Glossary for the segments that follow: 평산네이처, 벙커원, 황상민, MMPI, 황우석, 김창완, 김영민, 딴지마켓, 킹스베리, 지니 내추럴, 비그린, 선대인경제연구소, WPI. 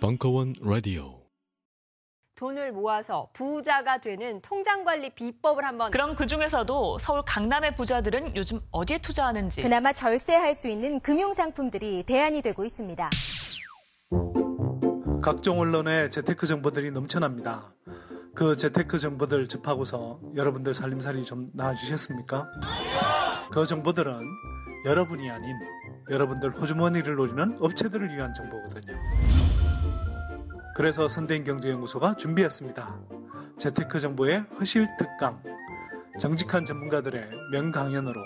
벙커원 라디오. 돈을 모아서 부자가 되는 통장관리 비법을 한번. 그럼 그중에서도 서울 강남의 부자들은 요즘 어디에 투자하는지. 그나마 절세할 수 있는 금융상품들이 대안이 되고 있습니다. 각종 언론에 재테크 정보들이 넘쳐납니다. 그 재테크 정보들 접하고서 여러분들 살림살이 좀 나아지셨습니까? 그 정보들은 여러분이 아닌 여러분들 호주머니를 노리는 업체들을 위한 정보거든요. 그래서 선대인경제연구소가 준비했습니다. 재테크 정보의 허실 특강, 정직한 전문가들의 명강연으로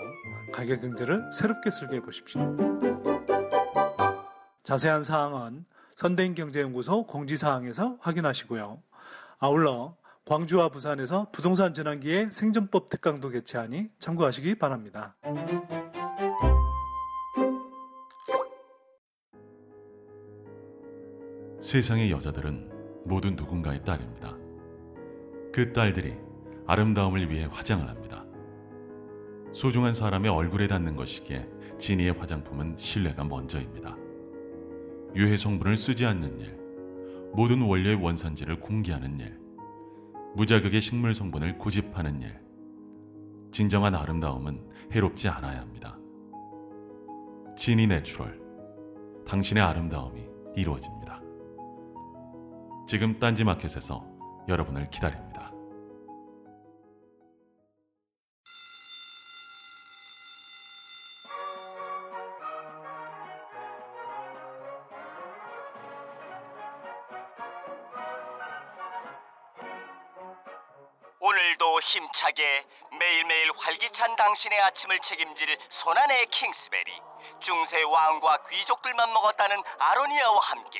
가계경제를 새롭게 설계해 보십시오. 자세한 사항은 선대인경제연구소 공지사항에서 확인하시고요. 아울러 광주와 부산에서 부동산 전환기의 생존법 특강도 개최하니 참고하시기 바랍니다. 세상의 여자들은 모두 누군가의 딸입니다. 그 딸들이 아름다움을 위해 화장을 합니다. 소중한 사람의 얼굴에 닿는 것이기에 지니의 화장품은 신뢰가 먼저입니다. 유해 성분을 쓰지 않는 일, 모든 원료의 원산지를 공개하는 일, 무자극의 식물 성분을 고집하는 일. 진정한 아름다움은 해롭지 않아야 합니다. 지니 내추럴, 당신의 아름다움이 이루어집니다. 지금 딴지마켓에서 여러분을 기다립니다. 오늘도 힘차게 매일매일 활기찬 당신의 아침을 책임질 손안의 킹스베리. 중세 왕과 귀족들만 먹었다는 아로니아와 함께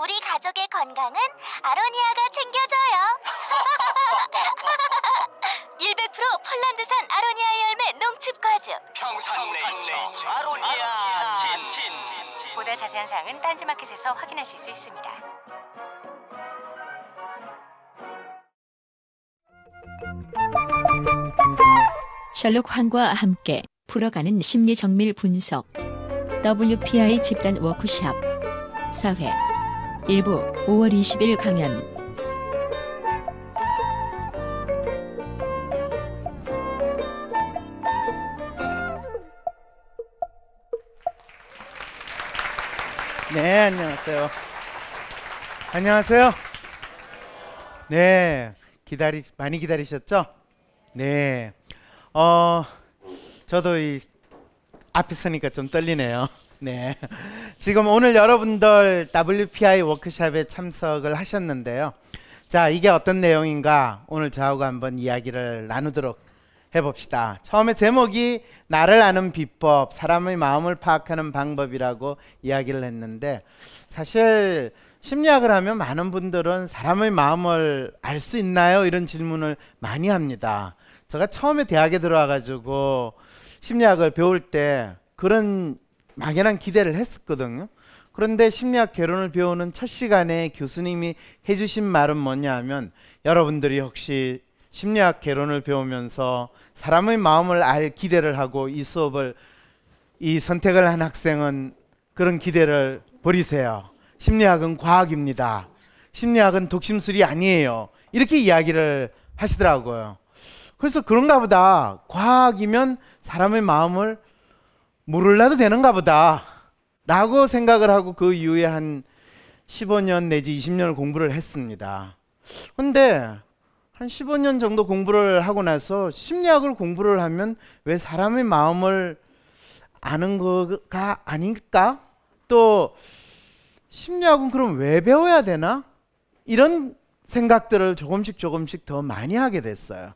우리 가족의 건강은 아로니아가 챙겨줘요. 100% 폴란드산 아로니아 열매 농축과즙 평산네이처 아로니아 진. 보다 자세한 사항은 딴지마켓에서 확인하실 수 있습니다. 셜록 황과 함께 풀어가는 심리 정밀 분석 WPI 집단 워크숍 4회 일부 5월 20일 강연. 네, 안녕하세요. 안녕하세요. 네, 많이 기다리셨죠? 네, 저도 이 앞에 서니까 좀 떨리네요. 네, 지금 오늘 여러분들 WPI 워크숍에 참석을 하셨는데요. 자, 이게 어떤 내용인가 오늘 저하고 한번 이야기를 나누도록 해봅시다. 처음에 제목이 나를 아는 비법, 사람의 마음을 파악하는 방법이라고 이야기를 했는데, 사실 심리학을 하면 많은 분들은 사람의 마음을 알 수 있나요? 이런 질문을 많이 합니다. 제가 처음에 대학에 들어와가지고 심리학을 배울 때 그런 막연한 기대를 했었거든요. 그런데 심리학 개론을 배우는 첫 시간에 교수님이 해주신 말은 뭐냐 하면, 여러분들이 혹시 심리학 개론을 배우면서 사람의 마음을 알 기대를 하고 이 선택을 한 학생은 그런 기대를 버리세요. 심리학은 과학입니다. 심리학은 독심술이 아니에요. 이렇게 이야기를 하시더라고요. 그래서 그런가 보다. 과학이면 사람의 마음을 몰라도 되는가 보다 라고 생각을 하고 그 이후에 한 15년 내지 20년을 공부를 했습니다. 근데 한 15년 정도 공부를 하고 나서 심리학을 공부를 하면 왜 사람의 마음을 아는 거가 아닐까? 또 심리학은 그럼 왜 배워야 되나? 이런 생각들을 조금씩 더 많이 하게 됐어요.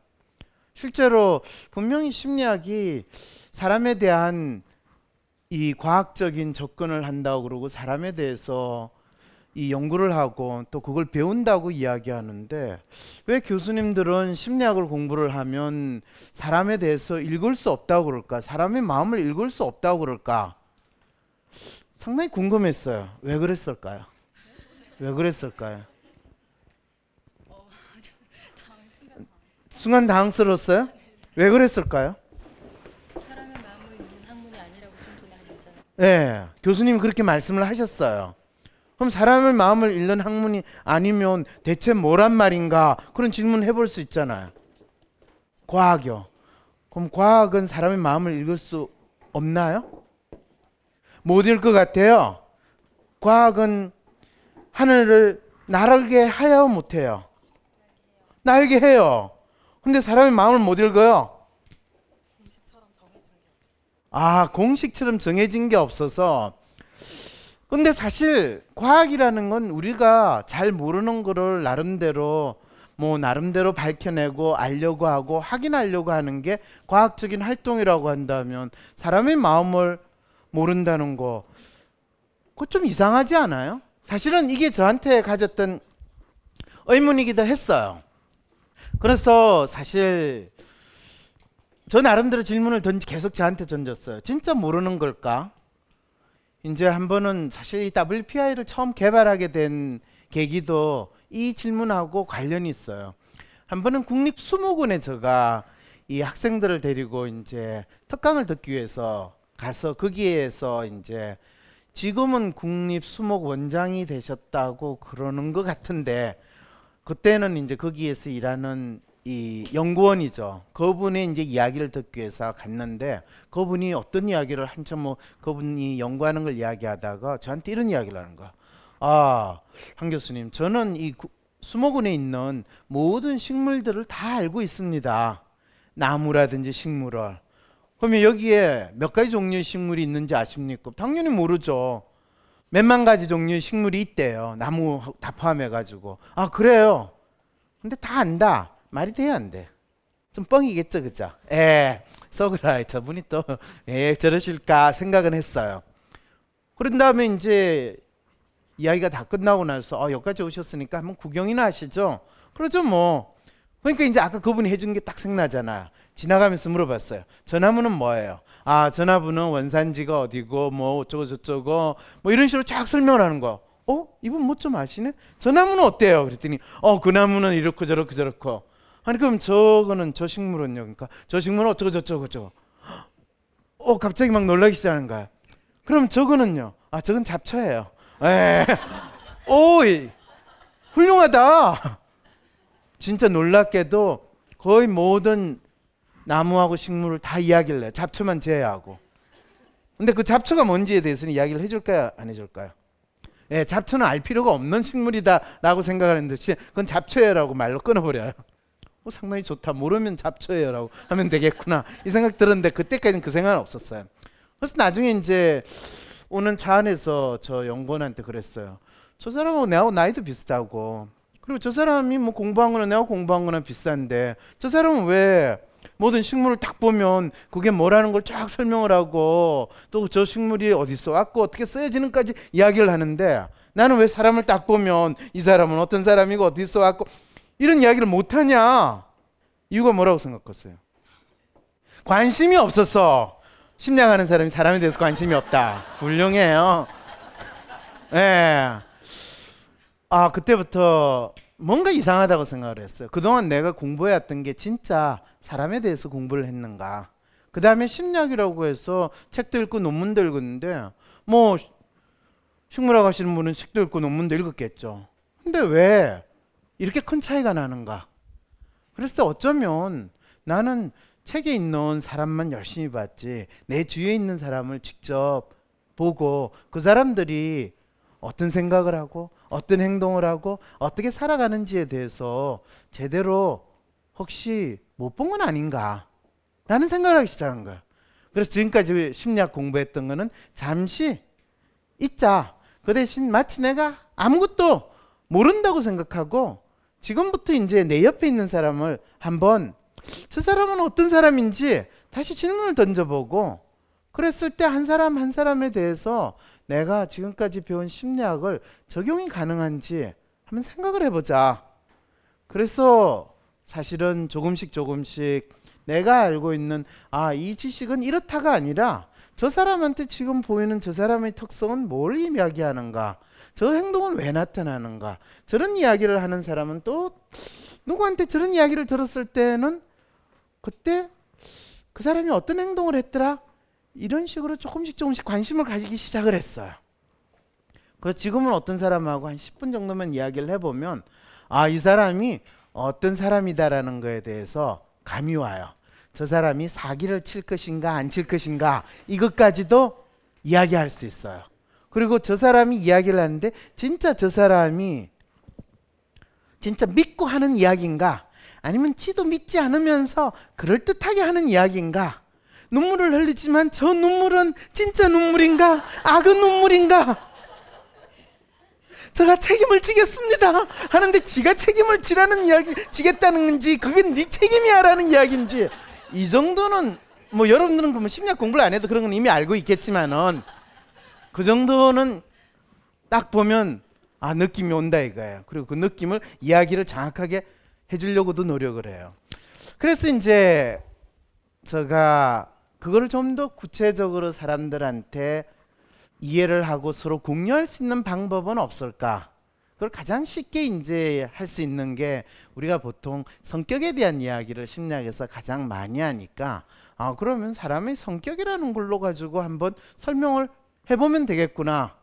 실제로 분명히 심리학이 사람에 대한 이 과학적인 접근을 한다고 그러고, 사람에 대해서 이 연구를 하고 또 그걸 배운다고 이야기하는데, 왜 교수님들은 심리학을 공부를 하면 사람에 대해서 읽을 수 없다고 그럴까? 사람의 마음을 읽을 수 없다고 그럴까? 상당히 궁금했어요. 왜 그랬을까요? 왜 그랬을까요? 순간 당황스러웠어요? 왜 그랬을까요? 사람의 마음을 읽는 학문이 아니라고 좀 도전하셨잖아요. 네, 교수님이 그렇게 말씀을 하셨어요. 그럼 사람의 마음을 읽는 학문이 아니면 대체 뭐란 말인가? 그런 질문을 해볼 수 있잖아요. 과학이요. 그럼 과학은 사람의 마음을 읽을 수 없나요? 못 읽을 것 같아요. 과학은 하늘을 날개 하여 못해요. 날개 해요. 근데 사람의 마음을 못 읽어요. 공식처럼 정해진 게 없어서. 근데 사실 과학이라는 건 우리가 잘 모르는 거를 나름대로 밝혀내고 알려고 하고 확인하려고 하는 게 과학적인 활동이라고 한다면, 사람의 마음을 모른다는 거 그거 좀 이상하지 않아요? 사실은 이게 저한테 가졌던 의문이기도 했어요. 그래서 사실 저 나름대로 질문을 계속 저한테 던졌어요. 진짜 모르는 걸까? 이제 한 번은 사실 이 WPI를 처음 개발하게 된 계기도 이 질문하고 관련이 있어요. 한 번은 국립수목원에 제가 이 학생들을 데리고 이제 특강을 듣기 위해서 가서, 거기에서 이제 지금은 국립수목원장이 되셨다고 그러는 것 같은데, 그때는 이제 거기에서 일하는 이 연구원이죠. 그분의 이제 이야기를 듣기 위해서 갔는데, 그분이 어떤 이야기를 한참 그분이 연구하는 걸 이야기하다가 저한테 이런 이야기를 하는 거야. 황 교수님, 저는 이 수목원에 있는 모든 식물들을 다 알고 있습니다. 나무라든지 식물을. 그러면 여기에 몇 가지 종류의 식물이 있는지 아십니까? 당연히 모르죠. 몇만 가지 종류의 식물이 있대요. 나무 다 포함해가지고. 그래요. 근데 다 안다. 말이 돼요, 안 돼? 좀 뻥이겠죠, 그죠? 썩으라, 저분이 또 저러실까 생각은 했어요. 그런 다음에 이제 이야기가 다 끝나고 나서 여기까지 오셨으니까 한번 구경이나 하시죠. 그러죠, 뭐. 그러니까 이제 아까 그분이 해준 게 딱 생각나잖아요. 지나가면서 물어봤어요. 저 나무는 뭐예요? 저 나무는 원산지가 어디고 뭐 어쩌고 저쩌고 뭐 이런 식으로 쫙 설명을 하는 거. 이분 뭐 좀 아시네? 저 나무는 어때요? 그랬더니 그 나무는 이렇고 저렇고 저렇고. 아니 그럼 저거는, 저 식물은요? 그러니까 저 식물은 어쩌고 저쩌고 저쩌고. 갑자기 막 놀라기 시작하는 거야. 그럼 저거는요? 저건 잡초예요. 오이 훌륭하다. 진짜 놀랍게도 거의 모든 나무하고 식물을 다 이야기를 해요. 잡초만 제외하고. 근데 그 잡초가 뭔지에 대해서는 이야기를 해줄까요, 안 해줄까요? 잡초는 알 필요가 없는 식물이다라고 생각하는 듯이 그건 잡초예요라고 말로 끊어버려요. 상당히 좋다. 모르면 잡초예요라고 하면 되겠구나, 이 생각 들었는데 그때까지는 그 생각은 없었어요. 그래서 나중에 이제 오는 차 안에서 저 연구원한테 그랬어요. 저 사람하고 내하고 나이도 비슷하고, 그리고 저 사람이 뭐 공부한 거나 내가 공부한 거나 비슷한데, 저 사람은 왜 모든 식물을 딱 보면 그게 뭐라는 걸 쫙 설명을 하고 또 저 식물이 어디서 왔고 어떻게 쓰여지는까지 이야기를 하는데, 나는 왜 사람을 딱 보면 이 사람은 어떤 사람이고 어디서 왔고 이런 이야기를 못하냐? 이유가 뭐라고 생각했어요? 관심이 없어서. 심리학하는 사람이 사람에 대해서 관심이 없다. 훌륭해요. 그때부터 뭔가 이상하다고 생각을 했어요. 그동안 내가 공부해왔던 게 진짜 사람에 대해서 공부를 했는가. 그 다음에 심리학이라고 해서 책도 읽고 논문도 읽었는데, 뭐 식물학 하시는 분은 책도 읽고 논문도 읽었겠죠. 근데 왜 이렇게 큰 차이가 나는가. 그래서 어쩌면 나는 책에 있는 사람만 열심히 봤지, 내 주위에 있는 사람을 직접 보고 그 사람들이 어떤 생각을 하고 어떤 행동을 하고 어떻게 살아가는지에 대해서 제대로 혹시 못 본 건 아닌가 라는 생각을 하기 시작한 거예요. 그래서 지금까지 심리학 공부했던 거는 잠시 있자, 그 대신 마치 내가 아무것도 모른다고 생각하고, 지금부터 이제 내 옆에 있는 사람을 한번 저 사람은 어떤 사람인지 다시 질문을 던져보고, 그랬을 때 한 사람 한 사람에 대해서 내가 지금까지 배운 심리학을 적용이 가능한지 한번 생각을 해보자. 그래서 사실은 조금씩 내가 알고 있는 이 지식은 이렇다가 아니라 저 사람한테 지금 보이는 저 사람의 특성은 뭘 이야기하는가, 저 행동은 왜 나타나는가, 저런 이야기를 하는 사람은 또 누구한테 저런 이야기를 들었을 때는 그때 그 사람이 어떤 행동을 했더라, 이런 식으로 조금씩 관심을 가지기 시작을 했어요. 그래서 지금은 어떤 사람하고 한 10분 정도만 이야기를 해보면 이 사람이 어떤 사람이다라는 거에 대해서 감이 와요. 저 사람이 사기를 칠 것인가 안 칠 것인가, 이것까지도 이야기할 수 있어요. 그리고 저 사람이 이야기를 하는데 진짜 저 사람이 진짜 믿고 하는 이야기인가, 아니면 지도 믿지 않으면서 그럴듯하게 하는 이야기인가, 눈물을 흘리지만 저 눈물은 진짜 눈물인가 악의 눈물인가, 제가 책임을 지겠습니다 하는데 지가 책임을 지라는 이야기, 지겠다는 건지 그건 네 책임이야 라는 이야기인지, 이 정도는 뭐 여러분들은 그 심리학 공부를 안 해도 그런 건 이미 알고 있겠지만은 그 정도는 딱 보면 느낌이 온다 이거예요. 그리고 그 느낌을 이야기를 정확하게 해주려고도 노력을 해요. 그래서 이제 제가 그거를 좀 더 구체적으로 사람들한테 이해를 하고 서로 공유할 수 있는 방법은 없을까? 그걸 가장 쉽게 이제 할 수 있는 게, 우리가 보통 성격에 대한 이야기를 심리학에서 가장 많이 하니까 그러면 사람의 성격이라는 걸로 가지고 한번 설명을 해보면 되겠구나.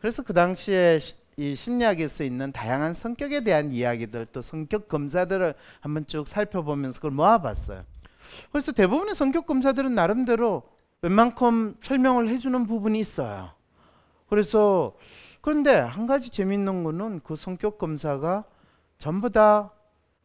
그래서 그 당시에 이 심리학에서 있는 다양한 성격에 대한 이야기들, 또 성격 검사들을 한번 쭉 살펴보면서 그걸 모아봤어요. 그래서 대부분의 성격 검사들은 나름대로 웬만큼 설명을 해주는 부분이 있어요. 그런데 한 가지 재미있는 거는 그 성격 검사가 전부 다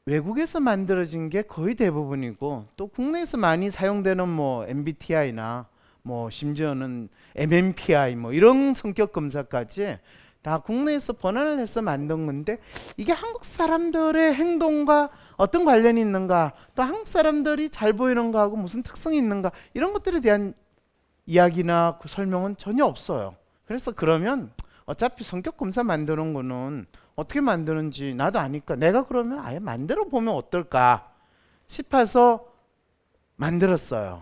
외국에서 만들어진 게 거의 대부분이고, 또 국내에서 많이 사용되는 뭐 MBTI나 뭐 심지어는 MMPI 뭐 이런 성격 검사까지 다 국내에서 번안을 해서 만든 건데, 이게 한국 사람들의 행동과 어떤 관련이 있는가, 또 한국 사람들이 잘 보이는 거하고 무슨 특성이 있는가, 이런 것들에 대한 이야기나 그 설명은 전혀 없어요. 그래서 그러면 어차피 성격 검사 만드는 거는 어떻게 만드는지 나도 아니까 내가 그러면 아예 만들어 보면 어떨까 싶어서 만들었어요.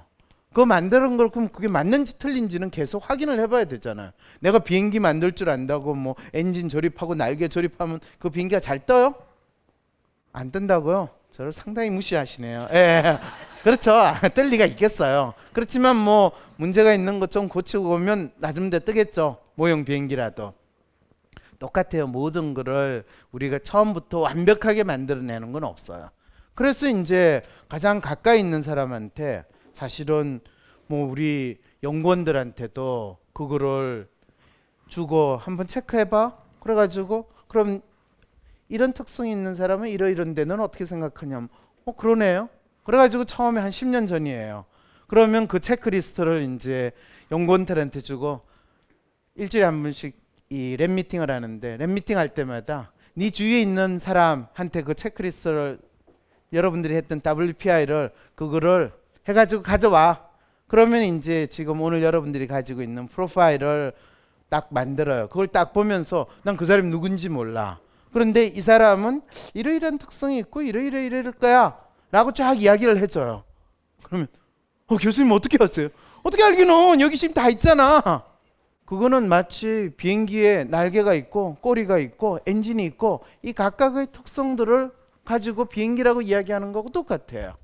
그거 만드는 걸 그럼 그게 맞는지 틀린지는 계속 확인을 해봐야 되잖아요. 내가 비행기 만들 줄 안다고 뭐 엔진 조립하고 날개 조립하면 그 비행기가 잘 떠요? 안 뜬다고요? 저를 상당히 무시하시네요. 예, 그렇죠. 뜰 리가 있겠어요. 그렇지만 뭐 문제가 있는 것 좀 고치고 오면 나름대 뜨겠죠. 모형 비행기라도. 똑같아요. 모든 거를 우리가 처음부터 완벽하게 만들어내는 건 없어요. 그래서 이제 가장 가까이 있는 사람한테, 사실은 뭐 우리 연구원들한테도 그거를 주고 한번 체크해봐. 그래가지고 그럼 이런 특성이 있는 사람은 이런 데는 어떻게 생각하냐면 그러네요. 그래가지고 처음에 한 10년 전이에요. 그러면 그 체크리스트를 이제 연구원들한테 주고 일주일에 한 번씩 이 랩미팅을 하는데, 랩미팅 할 때마다 네 주위에 있는 사람한테 그 체크리스트를, 여러분들이 했던 WPI를 그거를 해가지고 가져와. 그러면 이제 지금 오늘 여러분들이 가지고 있는 프로파일을 딱 만들어요. 그걸 딱 보면서 난 그 사람이 누군지 몰라. 그런데 이 사람은 이러이러한 특성이 있고 이러이러이럴 거야 라고 쫙 이야기를 해줘요. 그러면 교수님 어떻게 하세요? 어떻게 알기는 여기 지금 다 있잖아. 그거는 마치 비행기에 날개가 있고 꼬리가 있고 엔진이 있고 이 각각의 특성들을 가지고 비행기라고 이야기하는 거하고 똑같아요.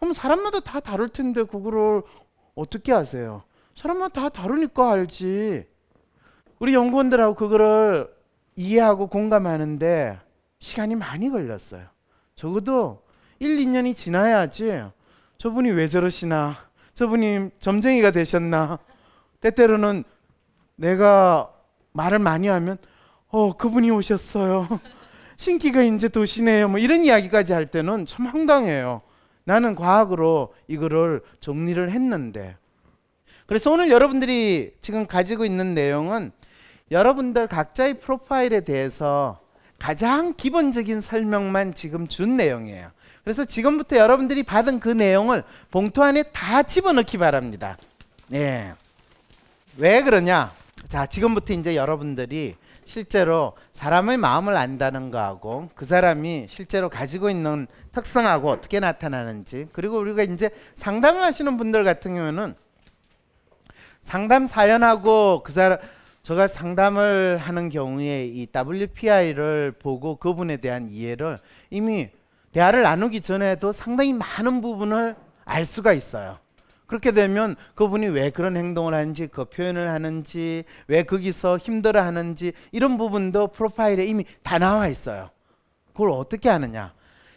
그럼 사람마다 다 다를 텐데 그거를 어떻게 아세요? 사람마다 다 다르니까 알지. 우리 연구원들하고 그거를 이해하고 공감하는데 시간이 많이 걸렸어요. 적어도 1, 2년이 지나야지 저분이 왜 저러시나, 저분이 점쟁이가 되셨나, 때때로는 내가 말을 많이 하면 그분이 오셨어요 신기가 이제 도시네요 뭐 이런 이야기까지 할 때는 참 황당해요. 나는 과학으로 이거를 정리를 했는데. 그래서 오늘 여러분들이 지금 가지고 있는 내용은 여러분들 각자의 프로파일에 대해서 가장 기본적인 설명만 지금 준 내용이에요. 그래서 지금부터 여러분들이 받은 그 내용을 봉투 안에 다 집어넣기 바랍니다. 예. 왜 그러냐? 자, 지금부터 이제 여러분들이 실제로 사람의 마음을 안다는 거하고 그 사람이 실제로 가지고 있는 특성하고 어떻게 나타나는지, 그리고 우리가 이제 상담을 하시는 분들 같은 경우는 상담 사연하고 그 사람, 제가 상담을 하는 경우에 이 WPI를 보고 그분에 대한 이해를 이미 대화를 나누기 전에도 상당히 많은 부분을 알 수가 있어요. 그렇게 되면 그분이 왜 그런 행동을 하는지, 그 표현을 하는지, 왜 거기서 힘들어하는지 이런 부분도 프로파일에 이미 다 나와 있어요. 그걸 어떻게 하느냐,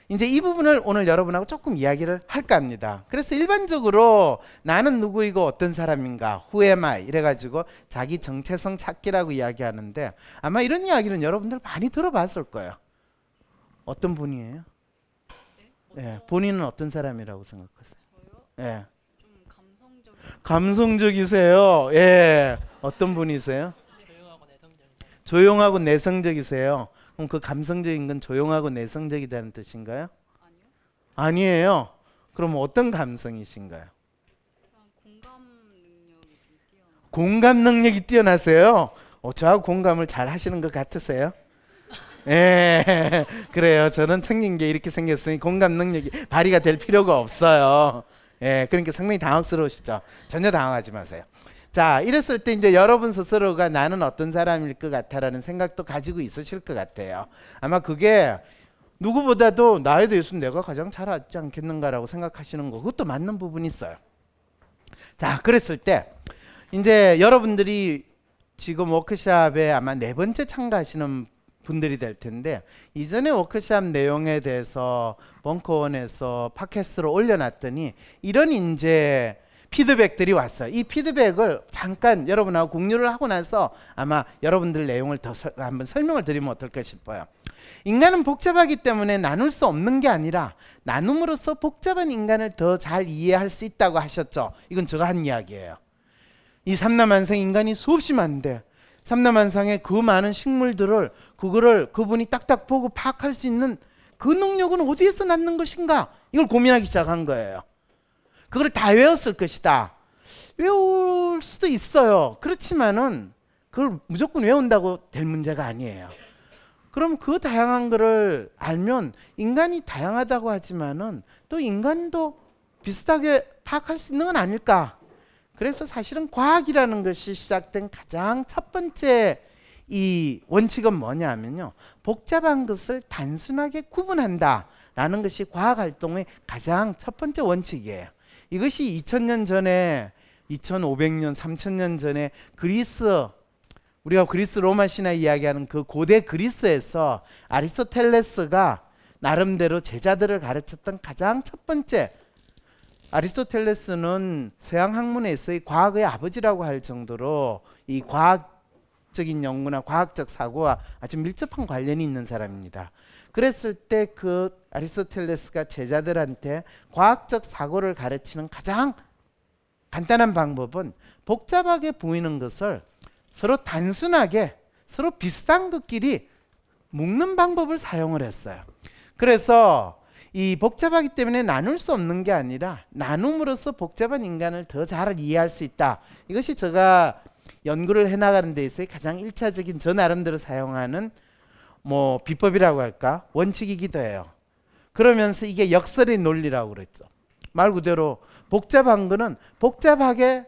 이제 이 부분을 오늘 여러분하고 조금 이야기를 할까 합니다. 그래서 일반적으로 나는 누구이고 어떤 사람인가, Who am I 이래가지고 자기 정체성 찾기라고 이야기하는데, 아마 이런 이야기는 여러분들 많이 들어봤을 거예요. 어떤 분이에요? 네, 예, 본인은 어떤 사람이라고 생각하세요? 예. 감성적이세요. 예. 어떤 분이세요? 조용하고 내성적이세요. 조용하고 내성적이세요. 그럼 그 감성적인 건 조용하고 내성적이라는 뜻인가요? 아니요. 아니에요. 그럼 어떤 감성이신가요? 공감 능력이 뛰어나. 공감 능력이 뛰어나세요. 저하고 공감을 잘 하시는 것 같으세요? 예. 그래요. 저는 생긴 게 이렇게 생겼으니 공감 능력이 발휘가 될 필요가 없어요. 예, 그러니까 상당히 당황스러우시죠? 전혀 당황하지 마세요. 자, 이랬을 때 이제 여러분 스스로가 나는 어떤 사람일 것 같아라는 생각도 가지고 있으실 것 같아요. 아마 그게 누구보다도 나에 대해서 내가 가장 잘 알지 않겠는가라고 생각하시는 거, 그것도 맞는 부분이 있어요. 자, 그랬을 때 이제 여러분들이 지금 워크샵에 아마 4번째 참가하시는 분들이 될 텐데, 이전에 워크샵 내용에 대해서 벙커원에서 팟캐스트로 올려놨더니 이런 이제 피드백들이 왔어요. 이 피드백을 잠깐 여러분하고 공유를 하고 나서 아마 여러분들 내용을 더 한번 설명을 드리면 어떨까 싶어요. 인간은 복잡하기 때문에 나눌 수 없는 게 아니라 나눔으로써 복잡한 인간을 더 잘 이해할 수 있다고 하셨죠. 이건 제가 한 이야기예요. 이 삼라만상 인간이 수없이 많은데 삼라만상의 그 많은 식물들을 그거를 그분이 딱딱 보고 파악할 수 있는 그 능력은 어디에서 낳는 것인가, 이걸 고민하기 시작한 거예요. 그걸 다 외웠을 것이다. 외울 수도 있어요. 그렇지만은 그걸 무조건 외운다고 될 문제가 아니에요. 그럼 그 다양한 거를 알면, 인간이 다양하다고 하지만은 또 인간도 비슷하게 파악할 수 있는 건 아닐까. 그래서 사실은 과학이라는 것이 시작된 가장 첫 번째 이 원칙은 뭐냐 하면요, 복잡한 것을 단순하게 구분한다라는 것이 과학활동의 가장 첫 번째 원칙이에요. 이것이 2000년 전에, 2500년, 3000년 전에 그리스, 우리가 그리스 로마 신화 이야기하는 그 고대 그리스에서 아리스토텔레스가 나름대로 제자들을 가르쳤던 가장 첫 번째, 아리스토텔레스는 서양 학문에서의 과학의 아버지라고 할 정도로 이 과학적인 연구나 과학적 사고와 아주 밀접한 관련이 있는 사람입니다. 그랬을 때 그 아리스토텔레스가 제자들한테 과학적 사고를 가르치는 가장 간단한 방법은 복잡하게 보이는 것을 서로 단순하게, 서로 비슷한 것끼리 묶는 방법을 사용을 했어요. 그래서 이 복잡하기 때문에 나눌 수 없는 게 아니라 나눔으로써 복잡한 인간을 더 잘 이해할 수 있다. 이것이 제가 연구를 해나가는 데 있어서 가장 1차적인 저 나름대로 사용하는 뭐 비법이라고 할까, 원칙이기도 해요. 그러면서 이게 역설의 논리라고 그랬죠. 말 그대로 복잡한 거는 복잡하게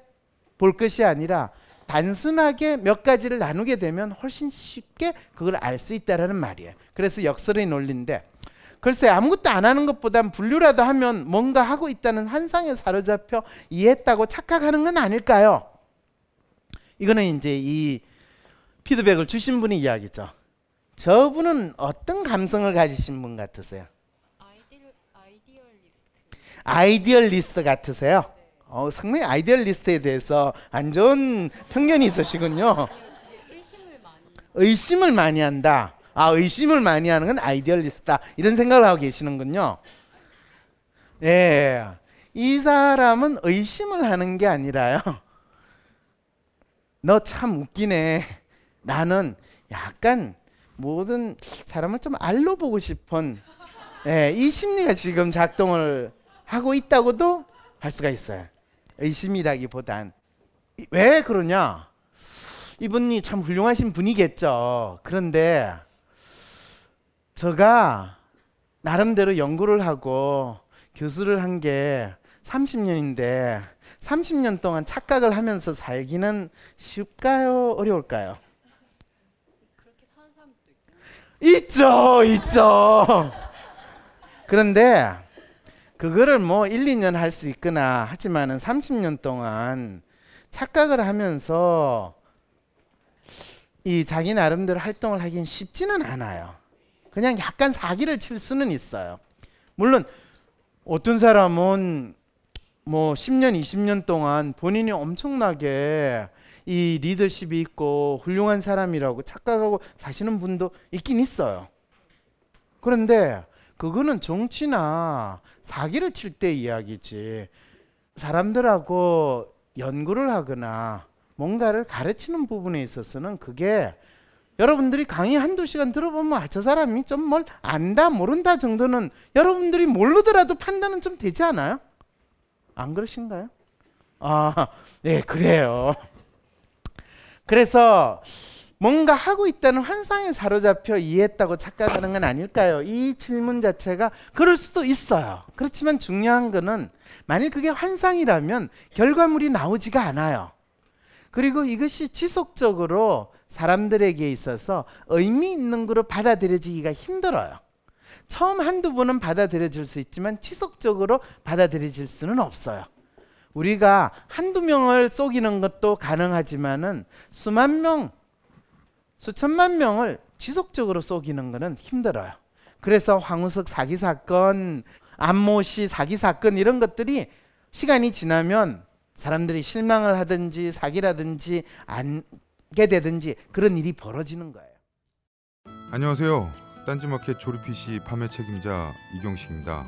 볼 것이 아니라 단순하게 몇 가지를 나누게 되면 훨씬 쉽게 그걸 알 수 있다는 말이에요. 그래서 역설의 논리인데, 글쎄 아무것도 안 하는 것보단 분류라도 하면 뭔가 하고 있다는 환상에 사로잡혀 이해했다고 착각하는 건 아닐까요? 이거는 이제 이 피드백을 주신 분의 이야기죠. 저분은 어떤 감성을 가지신 분 같으세요? 아이디얼리스트 같으세요? 네. 상당히 아이디얼리스트에 대해서 안 좋은 편견이 있으시군요. 의심을 많이 한다. 의심을 많이 하는 건 아이디얼리스트다, 이런 생각을 하고 계시는군요. 예, 이 사람은 의심을 하는 게 아니라요, 너 참 웃기네, 나는 약간 모든 사람을 좀 알로 보고 싶은, 예, 이 심리가 지금 작동을 하고 있다고도 할 수가 있어요. 의심이라기보단. 왜 그러냐, 이분이 참 훌륭하신 분이겠죠. 그런데 제가 나름대로 연구를 하고 교수를 한 게 30년인데 30년 동안 착각을 하면서 살기는 쉽까요? 어려울까요? 그렇게 사는 사람도 있죠. 있죠. 그런데 그거를 뭐 1, 2년 할 수 있거나 하지만은 30년 동안 착각을 하면서 이 자기 나름대로 활동을 하긴 쉽지는 않아요. 그냥 약간 사기를 칠 수는 있어요. 물론 어떤 사람은 뭐 10년, 20년 동안 본인이 엄청나게 이 리더십이 있고 훌륭한 사람이라고 착각하고 사시는 분도 있긴 있어요. 그런데 그거는 정치나 사기를 칠 때 이야기지, 사람들하고 연구를 하거나 뭔가를 가르치는 부분에 있어서는 그게 여러분들이 강의 한두 시간 들어보면 아, 저 사람이 좀 뭘 안다 모른다 정도는 여러분들이 모르더라도 판단은 좀 되지 않아요? 안 그러신가요? 아, 네, 그래요. 그래서 뭔가 하고 있다는 환상에 사로잡혀 이해했다고 착각하는 건 아닐까요? 이 질문 자체가 그럴 수도 있어요. 그렇지만 중요한 거는 만일 그게 환상이라면 결과물이 나오지가 않아요. 그리고 이것이 지속적으로 사람들에게 있어서 의미 있는 거로 받아들여지기가 힘들어요. 처음 한두 번은 받아들여질 수 있지만 지속적으로 받아들여질 수는 없어요. 우리가 한두 명을 속이는 것도 가능하지만은 수만 명, 수천만 명을 지속적으로 속이는 것은 힘들어요. 그래서 황우석 사기 사건, 안모씨 사기 사건 이런 것들이 시간이 지나면 사람들이 실망을 하든지 사기라든지 안게 되든지 그런 일이 벌어지는 거예요. 안녕하세요. 딴지마켓 조립 PC 판매 책임자 이경식입니다.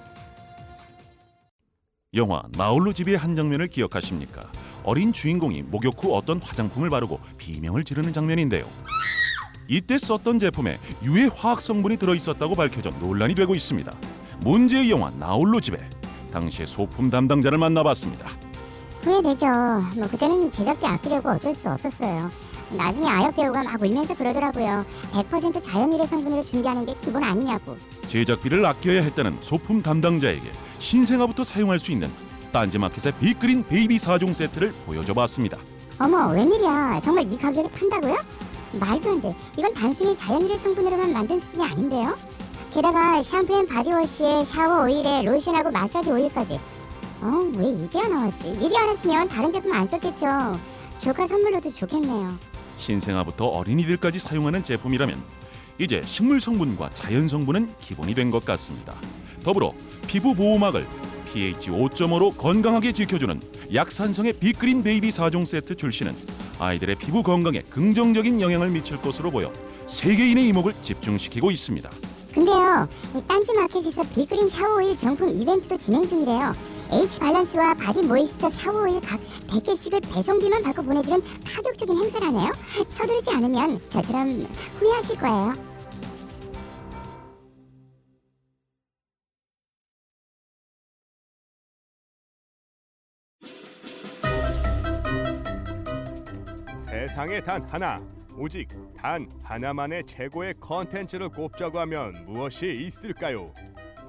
영화 나홀로 집의 한 장면을 기억하십니까? 어린 주인공이 목욕 후 어떤 화장품을 바르고 비명을 지르는 장면인데요. 이때 썼던 제품에 유해 화학 성분이 들어있었다고 밝혀져 논란이 되고 있습니다. 문제의 영화 나홀로 집에 당시의 소품 담당자를 만나봤습니다. 후회되죠. 뭐 그때는 제작비 아끼려고 어쩔 수 없었어요. 나중에 아역 배우가 막 울면서 그러더라고요. 100% 자연 유래 성분으로 준비하는 게 기본 아니냐고. 제작비를 아껴야 했다는 소품 담당자에게 신생아부터 사용할 수 있는 딴지마켓의 비그린 베이비 4종 세트를 보여줘봤습니다. 어머, 웬일이야. 정말 이 가격에 판다고요? 말도 안 돼. 이건 단순히 자연 유래 성분으로만 만든 수준이 아닌데요. 게다가 샴푸 앤 바디워시에 샤워 오일에 로션하고 마사지 오일까지. 왜 이제야 나왔지? 미리 알았으면 다른 제품 안 썼겠죠. 조카 선물로도 좋겠네요. 신생아부터 어린이들까지 사용하는 제품이라면 이제 식물 성분과 자연 성분은 기본이 된 것 같습니다. 더불어 피부 보호막을 pH 5.5로 건강하게 지켜주는 약산성의 비그린 베이비 4종 세트 출시는 아이들의 피부 건강에 긍정적인 영향을 미칠 것으로 보여 세계인의 이목을 집중시키고 있습니다. 근데요, 이 딴지마켓에서 비그린 샤워오일 정품 이벤트도 진행 중이래요. H발란스와 바디 모이스처 샤워오일 각 100개씩을 배송비만 받고 보내주는 파격적인 행사라네요. 서두르지 않으면 저처럼 후회하실 거예요. 세상에 단 하나, 오직 단 하나만의 최고의 컨텐츠를 꼽자고 하면 무엇이 있을까요?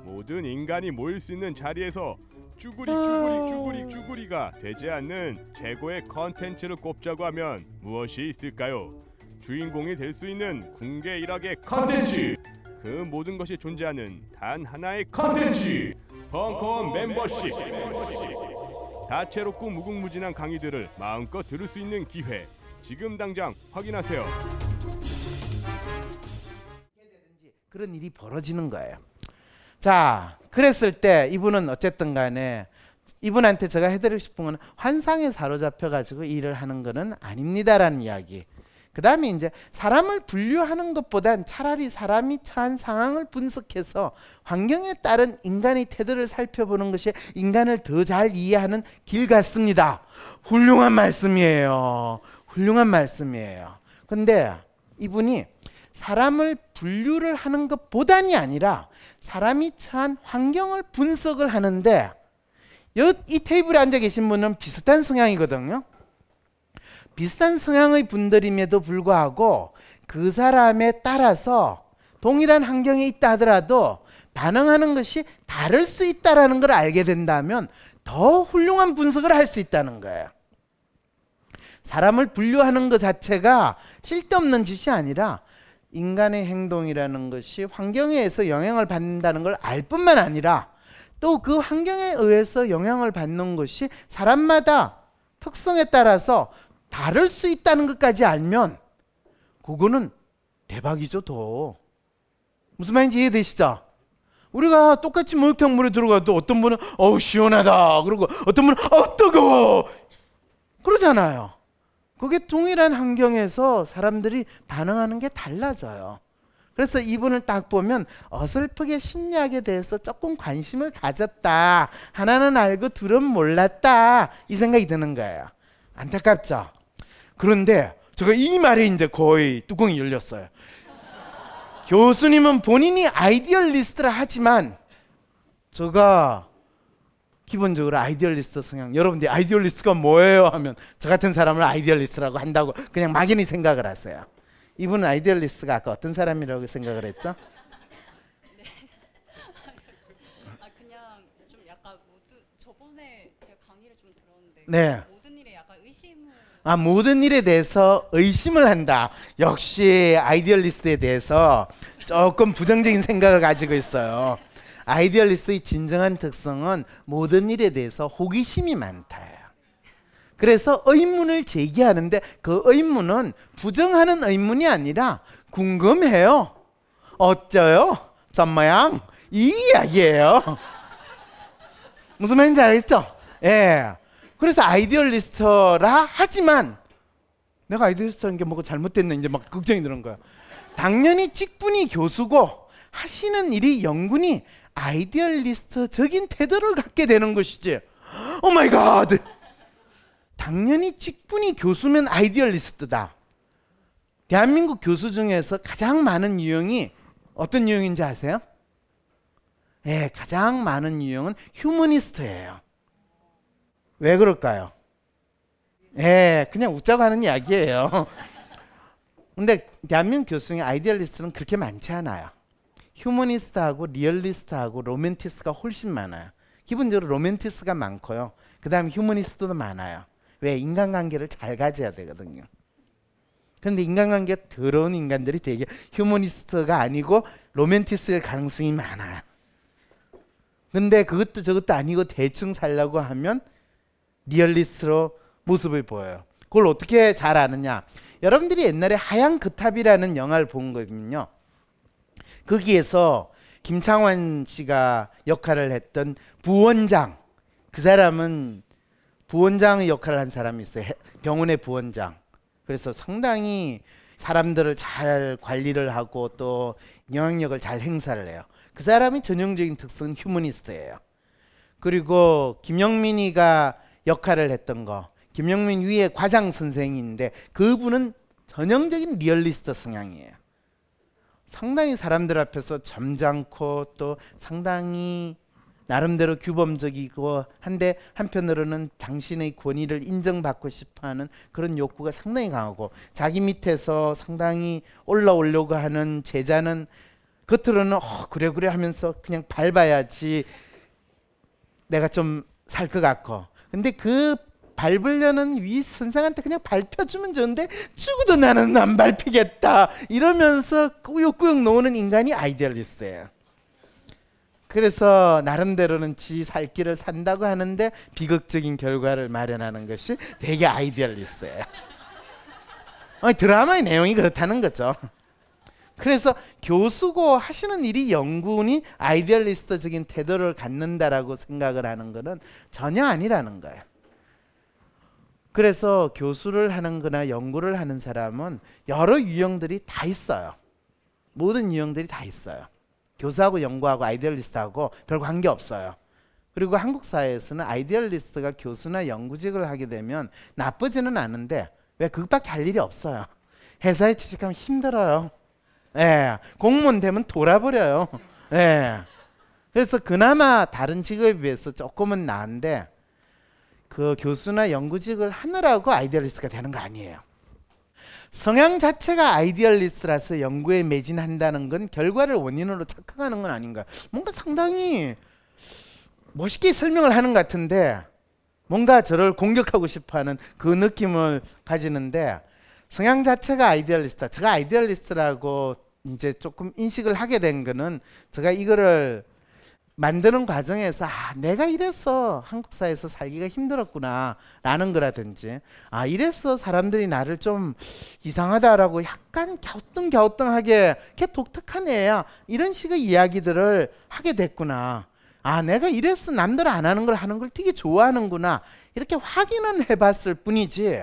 모든 인간이 모일 수 있는 자리에서 쭈구리가 되지 않는 최고의 컨텐츠를 꼽자고 하면 무엇이 있을까요? 주인공이 될 수 있는 궁계 일학의 컨텐츠, 그 모든 것이 존재하는 단 하나의 컨텐츠, 벙커원 멤버십. 다채롭고 무궁무진한 강의들을 마음껏 들을 수 있는 기회, 지금 당장 확인하세요. 그런 일이 벌어지는 거예요. 자, 그랬을 때 이분은 어쨌든 간에 이분한테 제가 해드리고 싶은 건 환상에 사로잡혀가지고 일을 하는 거는 아닙니다라는 이야기. 그 다음에 이제 사람을 분류하는 것보단 차라리 사람이 처한 상황을 분석해서 환경에 따른 인간의 태도를 살펴보는 것이 인간을 더 잘 이해하는 길 같습니다. 훌륭한 말씀이에요. 훌륭한 말씀이에요. 근데 이분이 사람을 분류를 하는 것보단이 아니라 사람이 처한 환경을 분석을 하는데, 이 테이블에 앉아 계신 분은 비슷한 성향이거든요. 비슷한 성향의 분들임에도 불구하고 그 사람에 따라서 동일한 환경에 있다 하더라도 반응하는 것이 다를 수 있다는 걸 알게 된다면 더 훌륭한 분석을 할 수 있다는 거예요. 사람을 분류하는 것 자체가 쓸데없는 짓이 아니라 인간의 행동이라는 것이 환경에 의해서 영향을 받는다는 걸 알 뿐만 아니라 또 그 환경에 의해서 영향을 받는 것이 사람마다 특성에 따라서 다를 수 있다는 것까지 알면 그거는 대박이죠. 더 무슨 말인지 이해되시죠? 우리가 똑같이 목욕탕 물에 들어가도 어떤 분은 어우 시원하다 그러고 어떤 분은 어우 뜨거워 그러잖아요. 그게 동일한 환경에서 사람들이 반응하는 게 달라져요. 그래서 이분을 딱 보면 어설프게 심리학에 대해서 조금 관심을 가졌다, 하나는 알고 둘은 몰랐다, 이 생각이 드는 거예요. 안타깝죠? 그런데 제가 이 말에 이제 거의 뚜껑이 열렸어요. 교수님은 본인이 아이디얼리스트라 하지만 제가 기본적으로 아이디얼리스트 성향, 여러분들 아이디얼리스트가 뭐예요 하면 저 같은 사람을 아이디얼리스트라고 한다고 그냥 막연히 생각을 하세요. 이분은 아이디얼리스트가 아까 어떤 사람이라고 생각을 했죠? 네. 그냥 좀 약간 모두 저번에 제 강의를 좀 들었는데 네. 모든 일에 약간 의심을 모든 일에 대해서 의심을 한다. 역시 아이디얼리스트에 대해서 조금 부정적인 생각을 가지고 있어요. 아이디얼리스트의 진정한 특성은 모든 일에 대해서 호기심이 많다예요. 그래서 의문을 제기하는데 그 의문은 부정하는 의문이 아니라 궁금해요. 어쩌요? 전마양? 이 이야기예요. 무슨 말인지 알겠죠? 예. 그래서 아이디얼리스트라 하지만 내가 아이디얼리스트라는 게 뭐가 잘못됐나 이제 막 걱정이 드는 거야. 당연히 직분이 교수고 하시는 일이 연구니 아이디얼리스트적인 태도를 갖게 되는 것이지. 오 마이 갓. 당연히 직분이 교수면 아이디얼리스트다. 대한민국 교수 중에서 가장 많은 유형이 어떤 유형인지 아세요? 예, 가장 많은 유형은 휴머니스트예요. 왜 그럴까요? 예, 그냥 웃자고 하는 이야기예요. 근데 대한민국 교수 중에 아이디얼리스트는 그렇게 많지 않아요. 휴머니스트하고 리얼리스트하고 로맨티스트가 훨씬 많아요. 기본적으로 로맨티스트가 많고요. 그 다음에 휴머니스트도 많아요. 왜? 인간관계를 잘 가져야 되거든요. 그런데 인간관계가 더러운 인간들이 되게 휴머니스트가 아니고 로맨티스트일 가능성이 많아요. 근데 그것도 저것도 아니고 대충 살려고 하면 리얼리스트로 모습을 보여요. 그걸 어떻게 잘 아느냐. 여러분들이 옛날에 하얀 그탑이라는 영화를 본 거거든요. 거기에서 김창완 씨가 역할을 했던 부원장, 그 사람은 부원장의 역할을 한 사람이 있어요. 병원의 부원장. 그래서 상당히 사람들을 잘 관리를 하고 또 영향력을 잘 행사를 해요. 그 사람이 전형적인 특성은 휴머니스트예요. 그리고 김영민이가 역할을 했던 거, 김영민 위에 과장 선생인데 그분은 전형적인 리얼리스트 성향이에요. 상당히 사람들 앞에서 점잖고 또 상당히 나름대로 규범적이고 한데 한편으로는 당신의 권위를 인정받고 싶어하는 그런 욕구가 상당히 강하고 자기 밑에서 상당히 올라오려고 하는 제자는 겉으로는 그래 하면서 그냥 밟아야지 내가 좀 살 것 같고 근데 그 밟으려는 위 선생한테 그냥 밟혀주면 좋은데 죽어도 나는 안 밟히겠다 이러면서 꾸역꾸역 노는 인간이 아이디얼리스트예요. 그래서 나름대로는 지 살 길을 산다고 하는데 비극적인 결과를 마련하는 것이 되게 아이디얼리스트예요. 드라마의 내용이 그렇다는 거죠. 그래서 교수고 하시는 일이 연구니 아이디얼리스트적인 태도를 갖는다라고 생각을 하는 것은 전혀 아니라는 거예요. 그래서 교수를 하는 거나 연구를 하는 사람은 여러 유형들이 다 있어요. 모든 유형들이 다 있어요. 교수하고 연구하고 아이디얼리스트하고 별 관계 없어요. 그리고 한국 사회에서는 아이디얼리스트가 교수나 연구직을 하게 되면 나쁘지는 않은데 왜 그것밖에 할 일이 없어요. 회사에 취직하면 힘들어요. 예, 공무원 되면 돌아버려요. 예. 그래서 그나마 다른 직업에 비해서 조금은 나은데 그 교수나 연구직을 하느라고 아이디얼리스트가 되는 거 아니에요. 성향 자체가 아이디얼리스트라서 연구에 매진한다는 건 결과를 원인으로 착각하는 건 아닌가. 뭔가 상당히 멋있게 설명을 하는 것 같은데 뭔가 저를 공격하고 싶어하는 그 느낌을 가지는데 성향 자체가 아이디얼리스트다. 제가 아이디얼리스트라고 이제 조금 인식을 하게 된 거는 제가 이거를 만드는 과정에서 내가 이래서 한국 사회에서 살기가 힘들었구나 라는 거라든지 이래서 사람들이 나를 좀 이상하다라고 약간 갸우뚱갸우뚱하게 걔 독특한 애야 이런 식의 이야기들을 하게 됐구나. 내가 이래서 남들 안 하는 걸 하는 걸 되게 좋아하는구나 이렇게 확인은 해봤을 뿐이지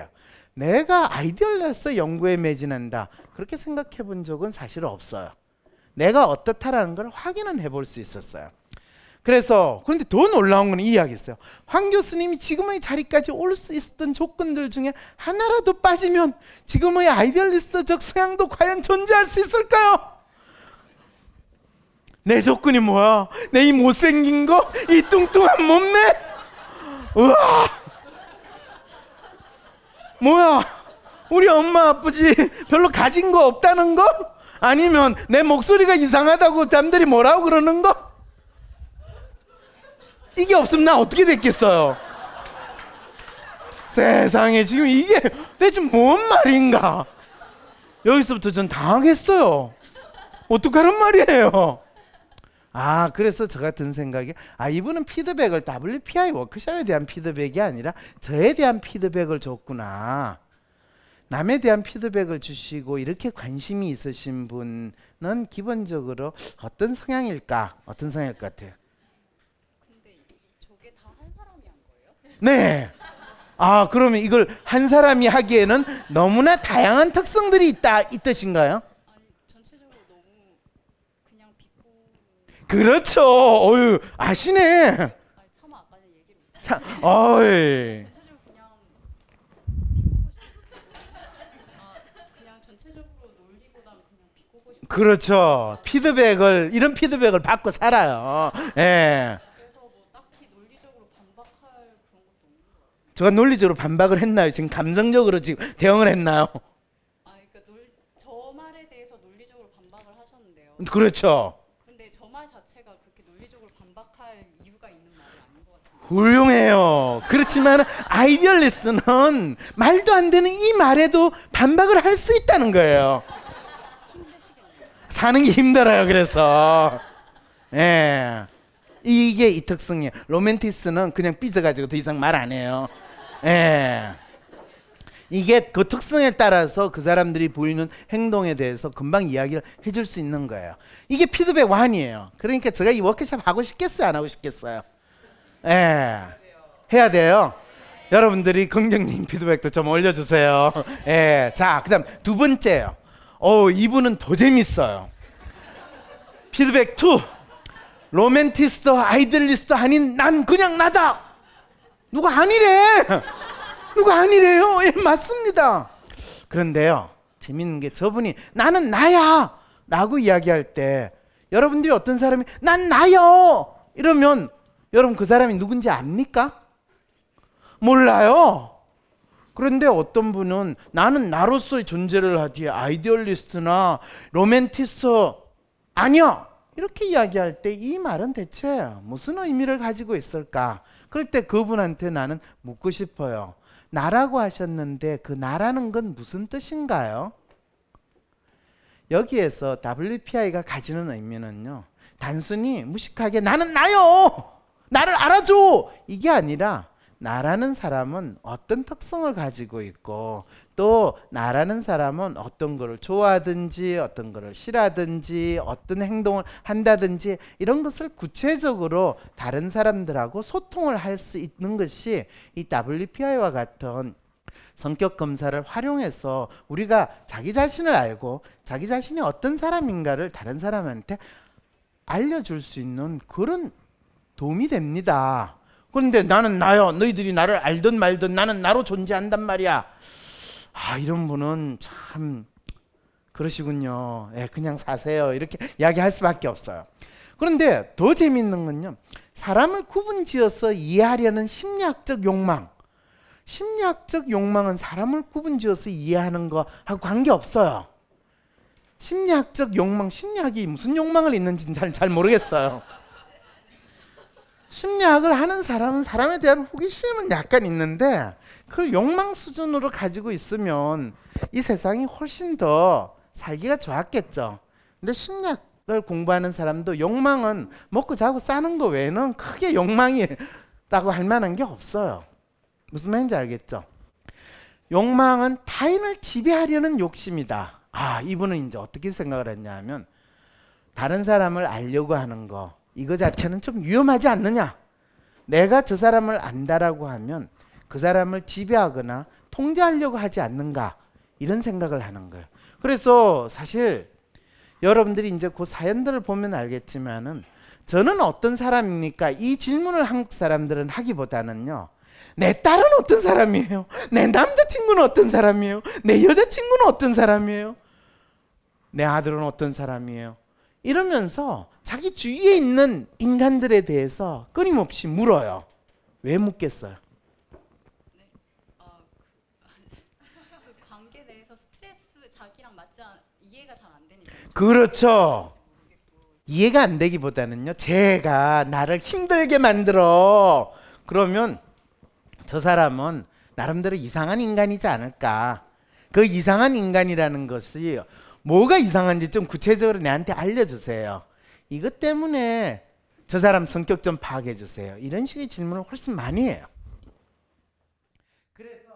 내가 아이디얼리스트 연구에 매진한다 그렇게 생각해 본 적은 사실 없어요. 내가 어떻다라는 걸 확인은 해볼 수 있었어요. 그런데 더 놀라운 건 이 이야기였어요. 황 교수님이 지금의 자리까지 올 수 있었던 조건들 중에 하나라도 빠지면 지금의 아이디얼리스트적 성향도 과연 존재할 수 있을까요? 내 조건이 뭐야? 내 이 못생긴 거? 이 뚱뚱한 몸매? 우와! 뭐야? 우리 엄마 아버지 별로 가진 거 없다는 거? 아니면 내 목소리가 이상하다고 남들이 뭐라고 그러는 거? 이게 없으면 나 어떻게 됐겠어요? 세상에 지금 이게 대체 뭔 말인가? 여기서부터 전 당황했어요. 어떡하란 말이에요? 그래서 저 같은 생각에 이분은 피드백을 WPI 워크숍에 대한 피드백이 아니라 저에 대한 피드백을 줬구나. 남에 대한 피드백을 주시고 이렇게 관심이 있으신 분은 기본적으로 어떤 성향일까? 어떤 성향일 것 같아요? 근데 저게 다 한 사람이 한 거예요? 네. 그러면 이걸 한 사람이 하기에는 너무나 다양한 특성들이 있다 이 뜻인가요? 그렇죠. 어유 아시네. 차마 아까는 얘기를 못. 어이. 그냥 전체적으로 놀리고다 그냥 비꼬고 싶. 그렇죠. 피드백을 이런 피드백을 받고 살아요. 예. 그래서 뭐 딱히 논리적으로 반박할 그런 것도 없는 거 같아요. 제가 논리적으로 반박을 했나요? 지금 감정적으로 지금 대응을 했나요? 그러니까 저 말에 대해서 논리적으로 반박을 하셨는데요. 그렇죠. 훌륭해요. 그렇지만 아이디얼리스트는 말도 안 되는 이 말에도 반박을 할 수 있다는 거예요. 사는 게 힘들어요. 그래서 이게 이 특성이에요. 로맨티스트는 그냥 삐져가지고 더 이상 말 안 해요. 이게 그 특성에 따라서 그 사람들이 보이는 행동에 대해서 금방 이야기를 해줄 수 있는 거예요. 이게 피드백 완이에요. 그러니까 제가 이 워크숍 하고 싶겠어요? 안 하고 싶겠어요? 해야 돼요. 여러분들이 긍정적인 피드백도 좀 올려주세요. 자, 그 다음 두 번째요. 이분은 더 재밌어요. 피드백 2. 로맨티스트 아이들리스트 아닌 난 그냥 나다. 누가 아니래요. 예, 맞습니다. 그런데요, 재밌는 게 저분이 나는 나야 라고 이야기할 때 여러분들이 어떤 사람이 난 나요 이러면 여러분 그 사람이 누군지 압니까? 몰라요. 그런데 어떤 분은 나는 나로서의 존재를 하지 아이디얼리스트나 로맨티스트 아니야 이렇게 이야기할 때 이 말은 대체 무슨 의미를 가지고 있을까? 그럴 때 그분한테 나는 묻고 싶어요. 나라고 하셨는데 그 나라는 건 무슨 뜻인가요? 여기에서 WPI가 가지는 의미는요, 단순히 무식하게 나는 나요! 나를 알아줘! 이게 아니라 나라는 사람은 어떤 특성을 가지고 있고 또 나라는 사람은 어떤 거를 좋아하든지 어떤 거를 싫어하든지 어떤 행동을 한다든지 이런 것을 구체적으로 다른 사람들하고 소통을 할 수 있는 것이 이 WPI와 같은 성격 검사를 활용해서 우리가 자기 자신을 알고 자기 자신이 어떤 사람인가를 다른 사람한테 알려줄 수 있는 그런 도움이 됩니다. 그런데 나는 나요. 너희들이 나를 알든 말든 나는 나로 존재한단 말이야. 아, 이런 분은 참 그러시군요. 예, 그냥 사세요. 이렇게 이야기할 수밖에 없어요. 그런데 더 재미있는 건요. 사람을 구분지어서 이해하려는 심리학적 욕망. 심리학적 욕망은 사람을 구분지어서 이해하는 거하고 관계없어요. 심리학적 욕망, 심리학이 무슨 욕망을 있는지는 잘 모르겠어요. 심리학을 하는 사람은 사람에 대한 호기심은 약간 있는데 그걸 욕망 수준으로 가지고 있으면 이 세상이 훨씬 더 살기가 좋았겠죠. 근데 심리학을 공부하는 사람도 욕망은 먹고 자고 싸는 거 외에는 크게 욕망이라고 할 만한 게 없어요. 무슨 말인지 알겠죠? 욕망은 타인을 지배하려는 욕심이다. 아, 이분은 이제 어떻게 생각을 했냐 하면 다른 사람을 알려고 하는 거 이거 자체는 좀 위험하지 않느냐? 내가 저 사람을 안다라고 하면 그 사람을 지배하거나 통제하려고 하지 않는가? 이런 생각을 하는 거예요. 그래서 사실 여러분들이 이제 그 사연들을 보면 알겠지만은 저는 어떤 사람입니까? 이 질문을 한국 사람들은 하기보다는요. 내 딸은 어떤 사람이에요? 내 남자친구는 어떤 사람이에요? 내 여자친구는 어떤 사람이에요? 내 아들은 어떤 사람이에요? 이러면서 자기 주위에 있는 인간들에 대해서 끊임없이 물어요. 왜 묻겠어요? 네. 그 관계에 대해서 스트레스 자기랑 맞지 않 이해가 잘 안 되니까. 그렇죠. 이해가 안 되기보다는요. 제가 나를 힘들게 만들어. 그러면 저 사람은 나름대로 이상한 인간이지 않을까. 그 이상한 인간이라는 것이 뭐가 이상한지 좀 구체적으로 내한테 알려주세요. 이것 때문에 저 사람 성격 좀 파악해 주세요. 이런 식의 질문을 훨씬 많이 해요. 그래서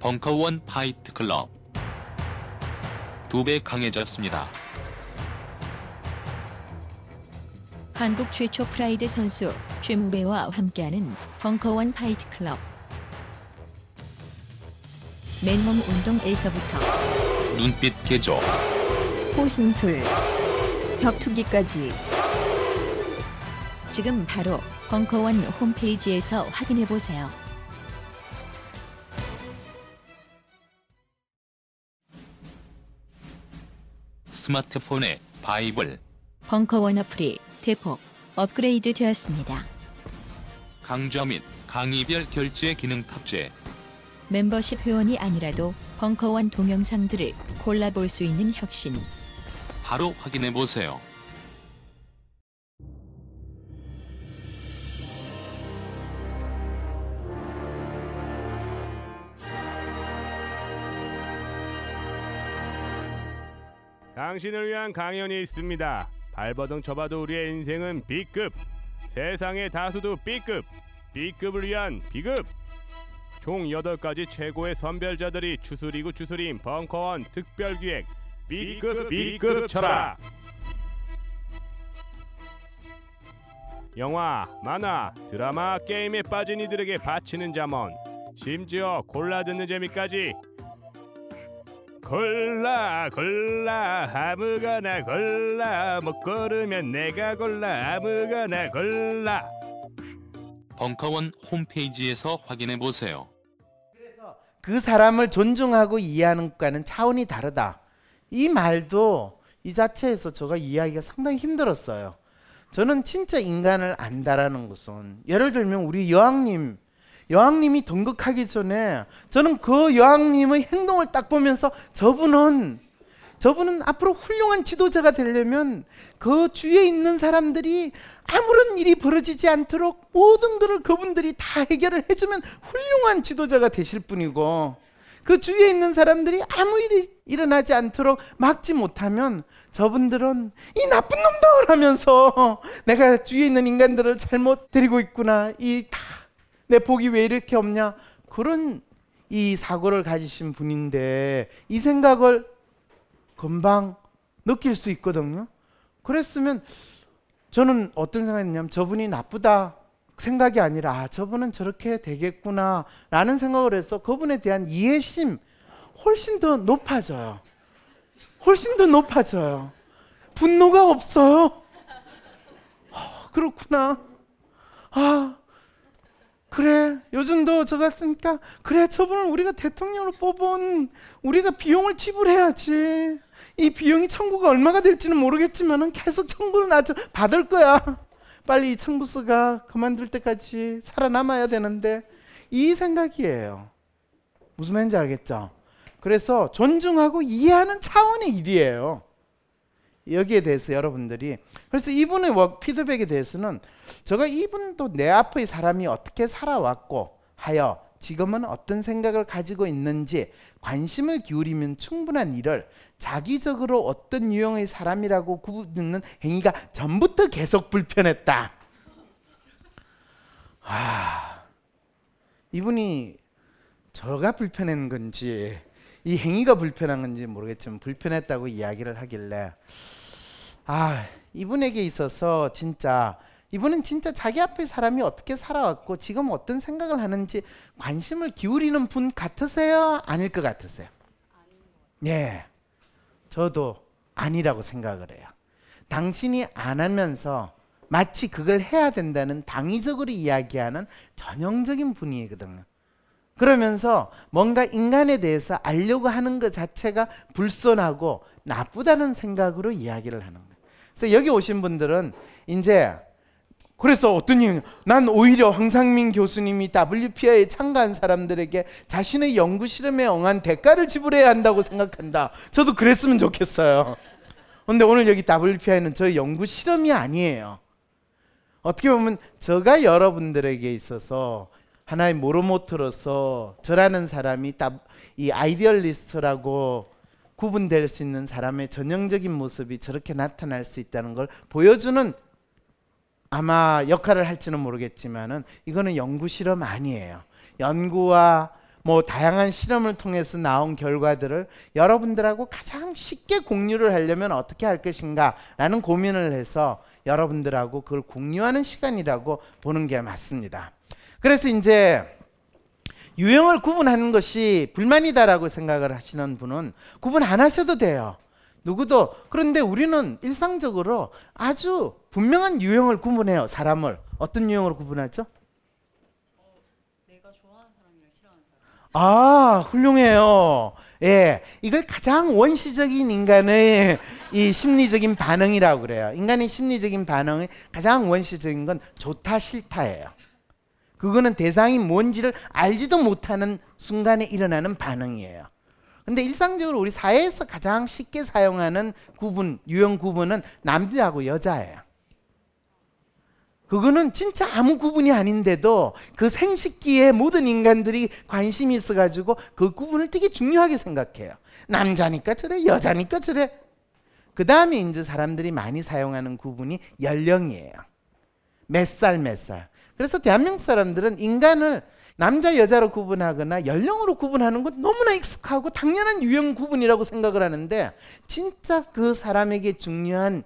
벙커원 파이트 클럽 2배 강해졌습니다. 한국 최초 프라이드 선수 최무배와 함께하는 벙커원 파이트 클럽. 맨몸 운동에서부터 눈빛 개조, 호신술, 격투기까지 지금 바로 벙커원 홈페이지에서 확인해보세요. 스마트폰에 바이블 벙커원 어플이 대폭 업그레이드 되었습니다. 강좌 및 강의별 결제 기능 탑재. 멤버십 회원이 아니라도 벙커원 동영상들을 골라볼 수 있는 혁신. 바로 확인해보세요. 당신을 위한 강연이 있습니다. 발버둥 쳐봐도 우리의 인생은 B급. 세상의 다수도 B급. B급을 위한 B급. 총 8가지 최고의 선별자들이 추수리고 추수림 벙커원 특별기획 B급 철학. 영화, 만화, 드라마, 게임에 빠진 이들에게 바치는 잠언, 심지어 골라 듣는 재미까지. 골라 아무거나 골라, 못 고르면 내가 골라, 아무거나 골라. 벙커원 홈페이지에서 확인해보세요. 그 사람을 존중하고 이해하는 것과는 차원이 다르다. 이 말도 이 자체에서 제가 이해하기가 상당히 힘들었어요. 저는 진짜 인간을 안다라는 것은 예를 들면 우리 여왕님이 등극하기 전에 저는 그 여왕님의 행동을 딱 보면서 저분은 저분은 앞으로 훌륭한 지도자가 되려면 그 주위에 있는 사람들이 아무런 일이 벌어지지 않도록 모든 것을 그분들이 다 해결을 해주면 훌륭한 지도자가 되실 분이고, 그 주위에 있는 사람들이 아무 일이 일어나지 않도록 막지 못하면 저분들은 이 나쁜 놈들 하면서 내가 주위에 있는 인간들을 잘못 데리고 있구나, 이 다 내 복이 왜 이렇게 없냐, 그런 이 사고를 가지신 분인데 이 생각을 금방 느낄 수 있거든요. 그랬으면 저는 어떤 생각이었냐면 저분이 나쁘다 생각이 아니라 저분은 저렇게 되겠구나 라는 생각을 해서 그분에 대한 이해심 훨씬 더 높아져요. 훨씬 더 높아져요. 분노가 없어요. 그렇구나. 그래, 요즘도 저 같으니까 그래, 저분을 우리가 대통령으로 뽑은 우리가 비용을 지불해야지. 이 비용이 청구가 얼마가 될지는 모르겠지만 계속 청구를 나죠. 받을 거야. 빨리 이 청구수가 그만둘 때까지 살아남아야 되는데, 이 생각이에요. 무슨 말인지 알겠죠? 그래서 존중하고 이해하는 차원의 일이에요. 여기에 대해서 여러분들이, 그래서 이분의 피드백에 대해서는 제가 이분도 내 앞의 사람이 어떻게 살아왔고 하여 지금은 어떤 생각을 가지고 있는지 관심을 기울이면 충분한 일을 자기적으로 어떤 유형의 사람이라고 구분짓는 행위가 전부터 계속 불편했다. 이분이 저가 불편한 건지 이 행위가 불편한 건지 모르겠지만 불편했다고 이야기를 하길래, 이분에게 있어서 진짜 이분은 진짜 자기 앞에 사람이 어떻게 살아왔고 지금 어떤 생각을 하는지 관심을 기울이는 분 같으세요? 아닐 것 같으세요? 네, 저도 아니라고 생각을 해요. 당신이 안 하면서 마치 그걸 해야 된다는 당위적으로 이야기하는 전형적인 분이거든요. 그러면서 뭔가 인간에 대해서 알려고 하는 것 자체가 불손하고 나쁘다는 생각으로 이야기를 하는 거예요. 그래서 여기 오신 분들은 이제, 그래서 어떤 이유냐, 난 오히려 황상민 교수님이 WPI에 참가한 사람들에게 자신의 연구 실험에 엉한 대가를 지불해야 한다고 생각한다. 저도 그랬으면 좋겠어요. 그런데 오늘 여기 WPI는 저의 연구 실험이 아니에요. 어떻게 보면 제가 여러분들에게 있어서 하나의 모로모토로서 저라는 사람이 이 아이디얼리스트라고 구분될 수 있는 사람의 전형적인 모습이 저렇게 나타날 수 있다는 걸 보여주는 아마 역할을 할지는 모르겠지만은 이거는 연구 실험 아니에요. 연구와 다양한 실험을 통해서 나온 결과들을 여러분들하고 가장 쉽게 공유를 하려면 어떻게 할 것인가 라는 고민을 해서 여러분들하고 그걸 공유하는 시간이라고 보는 게 맞습니다. 그래서 이제 유형을 구분하는 것이 불만이다라고 생각을 하시는 분은 구분 안 하셔도 돼요. 누구도. 그런데 우리는 일상적으로 아주 분명한 유형을 구분해요. 사람을. 어떤 유형으로 구분하죠? 내가 좋아하는 사람이랑 싫어하는 사람. 훌륭해요. 예, 이걸 가장 원시적인 인간의 이 심리적인 반응이라고 그래요. 인간의 심리적인 반응의 가장 원시적인 건 좋다 싫다예요. 그거는 대상이 뭔지를 알지도 못하는 순간에 일어나는 반응이에요. 근데 일상적으로 우리 사회에서 가장 쉽게 사용하는 구분, 유형 구분은 남자하고 여자예요. 그거는 진짜 아무 구분이 아닌데도 그 생식기에 모든 인간들이 관심이 있어가지고 그 구분을 되게 중요하게 생각해요. 남자니까 저래, 여자니까 저래. 그 다음에 이제 사람들이 많이 사용하는 구분이 연령이에요. 몇 살. 그래서 대한민국 사람들은 인간을 남자 여자로 구분하거나 연령으로 구분하는 건 너무나 익숙하고 당연한 유형 구분이라고 생각을 하는데, 진짜 그 사람에게 중요한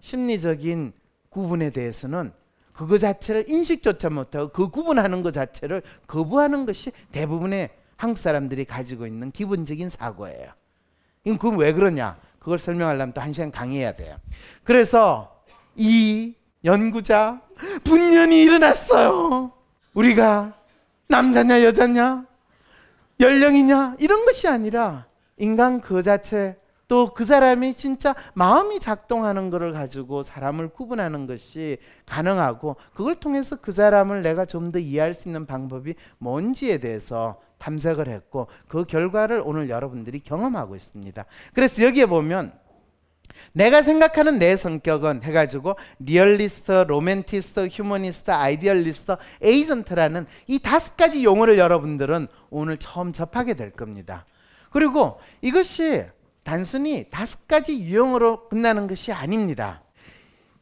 심리적인 구분에 대해서는 그거 자체를 인식조차 못하고 그 구분하는 것 자체를 거부하는 것이 대부분의 한국 사람들이 가지고 있는 기본적인 사고예요. 그건 왜 그러냐? 그걸 설명하려면 또 1시간 강의해야 돼요. 그래서 이 연구자 분연이 일어났어요. 우리가 남자냐 여자냐 연령이냐 이런 것이 아니라 인간 그 자체 또 그 사람이 진짜 마음이 작동하는 것을 가지고 사람을 구분하는 것이 가능하고, 그걸 통해서 그 사람을 내가 좀 더 이해할 수 있는 방법이 뭔지에 대해서 탐색을 했고, 그 결과를 오늘 여러분들이 경험하고 있습니다. 그래서 여기에 보면 내가 생각하는 내 성격은 해가지고 리얼리스트, 로맨티스트, 휴머니스트, 아이디얼리스트, 에이전트라는 이 5가지 용어를 여러분들은 오늘 처음 접하게 될 겁니다. 그리고 이것이 단순히 5가지 유형으로 끝나는 것이 아닙니다.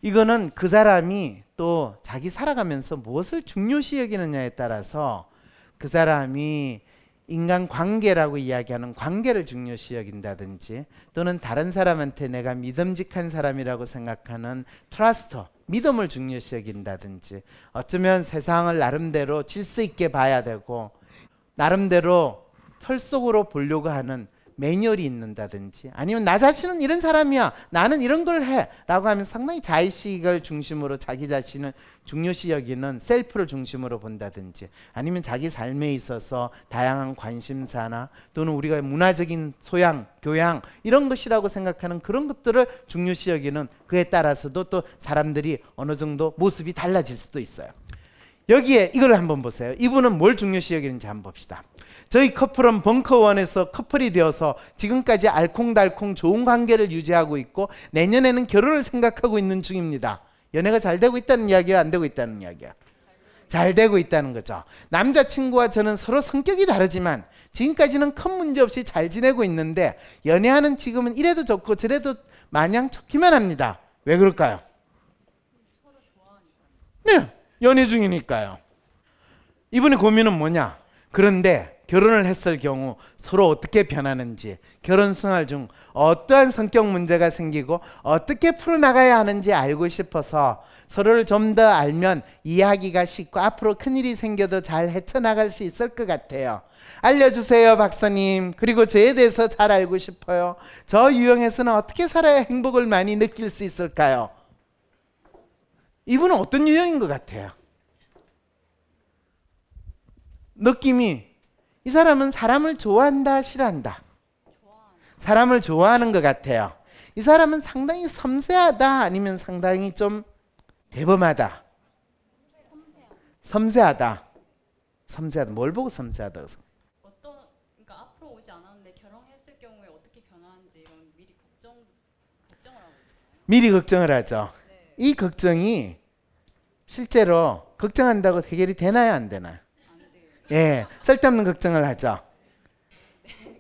이거는 그 사람이 또 자기 살아가면서 무엇을 중요시 여기느냐에 따라서 그 사람이 인간관계라고 이야기하는 관계를 중요시 여긴다든지, 또는 다른 사람한테 내가 믿음직한 사람이라고 생각하는 트러스트, 믿음을 중요시 여긴다든지, 어쩌면 세상을 나름대로 질서 있게 봐야 되고 나름대로 털속으로 보려고 하는 매뉴얼이 있는다든지, 아니면 나 자신은 이런 사람이야, 나는 이런 걸 해 라고 하면 상당히 자의식을 중심으로 자기 자신을 중요시 여기는 셀프를 중심으로 본다든지, 아니면 자기 삶에 있어서 다양한 관심사나 또는 우리가 문화적인 소양, 교양 이런 것이라고 생각하는 그런 것들을 중요시 여기는, 그에 따라서도 또 사람들이 어느 정도 모습이 달라질 수도 있어요. 여기에 이걸 한번 보세요. 이분은 뭘 중요시 여기는지 한번 봅시다. 저희 커플은 벙커원에서 커플이 되어서 지금까지 알콩달콩 좋은 관계를 유지하고 있고 내년에는 결혼을 생각하고 있는 중입니다. 연애가 잘 되고 있다는 이야기야, 안 되고 있다는 이야기야? 잘 되고 있다는 거죠. 남자친구와 저는 서로 성격이 다르지만 지금까지는 큰 문제 없이 잘 지내고 있는데 연애하는 지금은 이래도 좋고 저래도 마냥 좋기만 합니다. 왜 그럴까요? 서로 좋아하니까요. 네. 연애 중이니까요. 이분의 고민은 뭐냐? 그런데 결혼을 했을 경우 서로 어떻게 변하는지, 결혼 생활 중 어떠한 성격 문제가 생기고 어떻게 풀어나가야 하는지 알고 싶어서 서로를 좀 더 알면 이해하기가 쉽고 앞으로 큰일이 생겨도 잘 헤쳐나갈 수 있을 것 같아요. 알려주세요, 박사님. 그리고 저에 대해서 잘 알고 싶어요. 저 유형에서는 어떻게 살아야 행복을 많이 느낄 수 있을까요? 이분은 어떤 유형인 것 같아요? 느낌이, 이 사람은 사람을 좋아한다, 싫어한다? 사람을 좋아하는 것 같아요. 이 사람은 상당히 섬세하다, 아니면 상당히 좀 대범하다? 섬세하다. 섬세하다. 뭘 보고 섬세하다고? 그러니까 앞으로 오지 않았는데 결혼했을 경우에 어떻게 변하는지 미리 걱정을 하고 있어요. 미리 걱정을 하죠. 이 걱정이 실제로 걱정한다고 해결이 되나요, 안 되나요? 예, 쓸데없는 걱정을 하죠.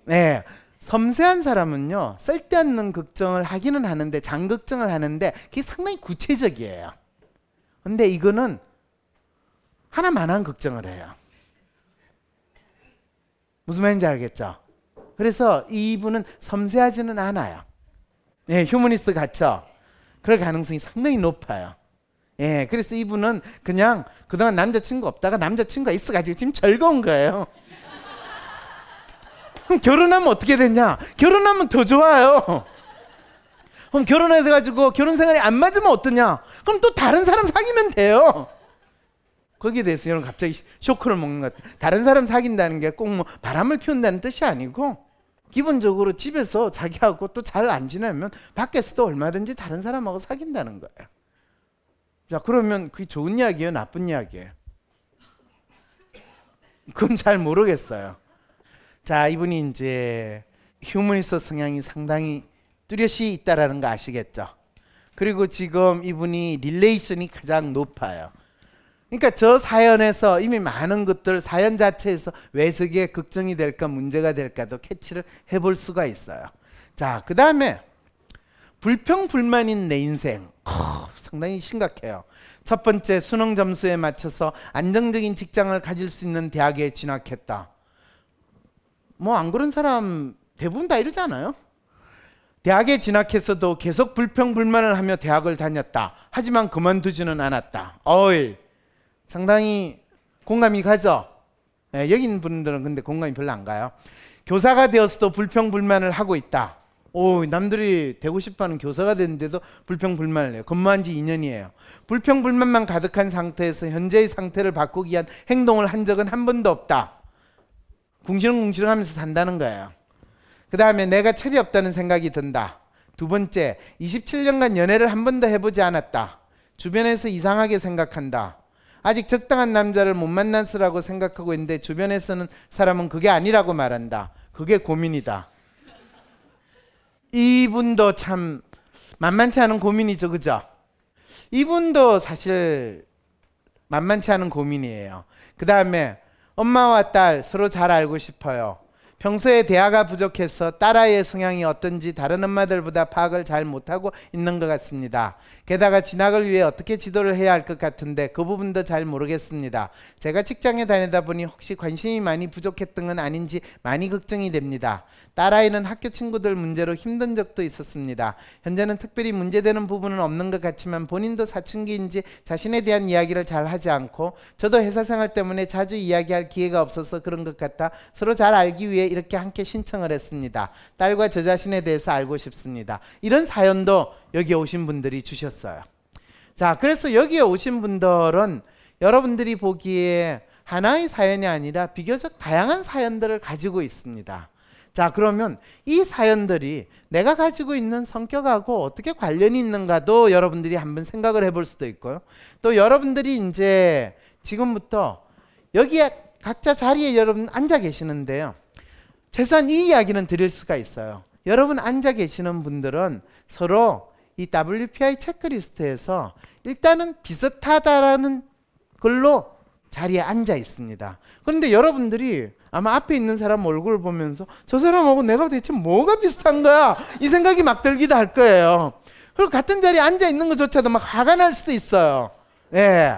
네, 섬세한 사람은요 쓸데없는 걱정을 하기는 하는데, 장걱정을 하는데 그게 상당히 구체적이에요. 근데 이거는 하나만한 걱정을 해요. 무슨 말인지 알겠죠? 그래서 이분은 섬세하지는 않아요. 예, 휴머니스트 같죠? 그럴 가능성이 상당히 높아요. 예, 그래서 이분은 그냥 그동안 남자친구 없다가 남자친구가 있어가지고 지금 즐거운 거예요. 그럼 결혼하면 어떻게 되냐? 결혼하면 더 좋아요. 그럼 결혼해가지고 결혼 생활이 안 맞으면 어떠냐? 그럼 또 다른 사람 사귀면 돼요. 거기에 대해서 여러분 갑자기 쇼크를 먹는 것 같아요. 다른 사람 사귄다는 게 꼭 뭐 바람을 피운다는 뜻이 아니고, 기본적으로 집에서 자기하고 또 잘 안 지내면 밖에서도 얼마든지 다른 사람하고 사귄다는 거예요. 자, 그러면 그게 좋은 이야기예요, 나쁜 이야기예요? 그건 잘 모르겠어요. 자, 이분이 이제 휴머니스트 성향이 상당히 뚜렷이 있다라는 거 아시겠죠? 그리고 지금 이분이 릴레이션이 가장 높아요. 그러니까 저 사연에서 이미 많은 것들, 사연 자체에서 왜 저게 걱정이 될까 문제가 될까도 캐치를 해볼 수가 있어요. 자, 그 다음에 불평불만인 내 인생, 상당히 심각해요. 첫 번째, 수능 점수에 맞춰서 안정적인 직장을 가질 수 있는 대학에 진학했다. 뭐 안 그런 사람 대부분 다 이러지 않아요? 대학에 진학했어도 계속 불평불만을 하며 대학을 다녔다. 하지만 그만두지는 않았다. 어이, 상당히 공감이 가죠? 네, 여기 있는 분들은 근데 공감이 별로 안 가요. 교사가 되었어도 불평불만을 하고 있다. 오, 남들이 되고 싶어하는 교사가 됐는데도 불평불만을 해요. 근무한 지 2년이에요. 불평불만만 가득한 상태에서 현재의 상태를 바꾸기 위한 행동을 한 적은 한 번도 없다. 궁시렁궁시렁 하면서 산다는 거예요. 그 다음에 내가 철이 없다는 생각이 든다. 두 번째, 27년간 연애를 한 번도 해보지 않았다. 주변에서 이상하게 생각한다. 아직 적당한 남자를 못 만났으라고 생각하고 있는데 주변에서는 사람은 그게 아니라고 말한다. 그게 고민이다. 이분도 참 만만치 않은 고민이죠. 그죠? 이분도 사실 만만치 않은 고민이에요. 그 다음에 엄마와 딸 서로 잘 알고 싶어요. 평소에 대화가 부족해서 딸아이의 성향이 어떤지 다른 엄마들보다 파악을 잘 못하고 있는 것 같습니다. 게다가 진학을 위해 어떻게 지도를 해야 할 것 같은데 그 부분도 잘 모르겠습니다. 제가 직장에 다니다 보니 혹시 관심이 많이 부족했던 건 아닌지 많이 걱정이 됩니다. 딸아이는 학교 친구들 문제로 힘든 적도 있었습니다. 현재는 특별히 문제되는 부분은 없는 것 같지만 본인도 사춘기인지 자신에 대한 이야기를 잘 하지 않고 저도 회사 생활 때문에 자주 이야기할 기회가 없어서 그런 것 같아 서로 잘 알기 위해 이렇게 함께 신청을 했습니다. 딸과 저 자신에 대해서 알고 싶습니다. 이런 사연도 여기에 오신 분들이 주셨어요. 자, 그래서 여기에 오신 분들은 여러분들이 보기에 하나의 사연이 아니라 비교적 다양한 사연들을 가지고 있습니다. 자, 그러면 이 사연들이 내가 가지고 있는 성격하고 어떻게 관련이 있는가도 여러분들이 한번 생각을 해볼 수도 있고요. 또 여러분들이 이제 지금부터 여기에 각자 자리에 여러분 앉아 계시는데요. 최소한 이 이야기는 드릴 수가 있어요. 여러분 앉아 계시는 분들은 서로 이 WPI 체크리스트에서 일단은 비슷하다라는 걸로 자리에 앉아 있습니다. 그런데 여러분들이 아마 앞에 있는 사람 얼굴을 보면서 저 사람하고 내가 대체 뭐가 비슷한 거야? 이 생각이 막 들기도 할 거예요. 그리고 같은 자리에 앉아 있는 것조차도 막 화가 날 수도 있어요. 예.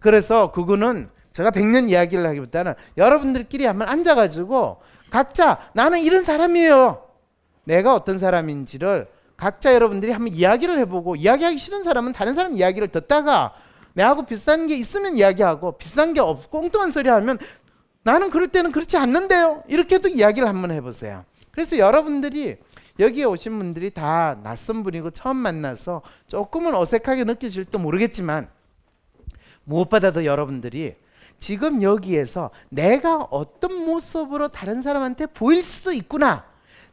그래서 그거는 제가 100년 이야기를 하기보다는 여러분들끼리 한번 앉아가지고 각자 나는 이런 사람이에요. 내가 어떤 사람인지를 각자 여러분들이 한번 이야기를 해보고 이야기하기 싫은 사람은 다른 사람 이야기를 듣다가 내하고 비슷한 게 있으면 이야기하고 비슷한 게 없고 엉뚱한 소리 하면 나는 그럴 때는 그렇지 않는데요. 이렇게도 이야기를 한번 해보세요. 그래서 여러분들이 여기에 오신 분들이 다 낯선 분이고 처음 만나서 조금은 어색하게 느껴질지도 모르겠지만 무엇보다도 여러분들이 지금 여기에서 내가 어떤 모습으로 다른 사람한테 보일 수도 있구나.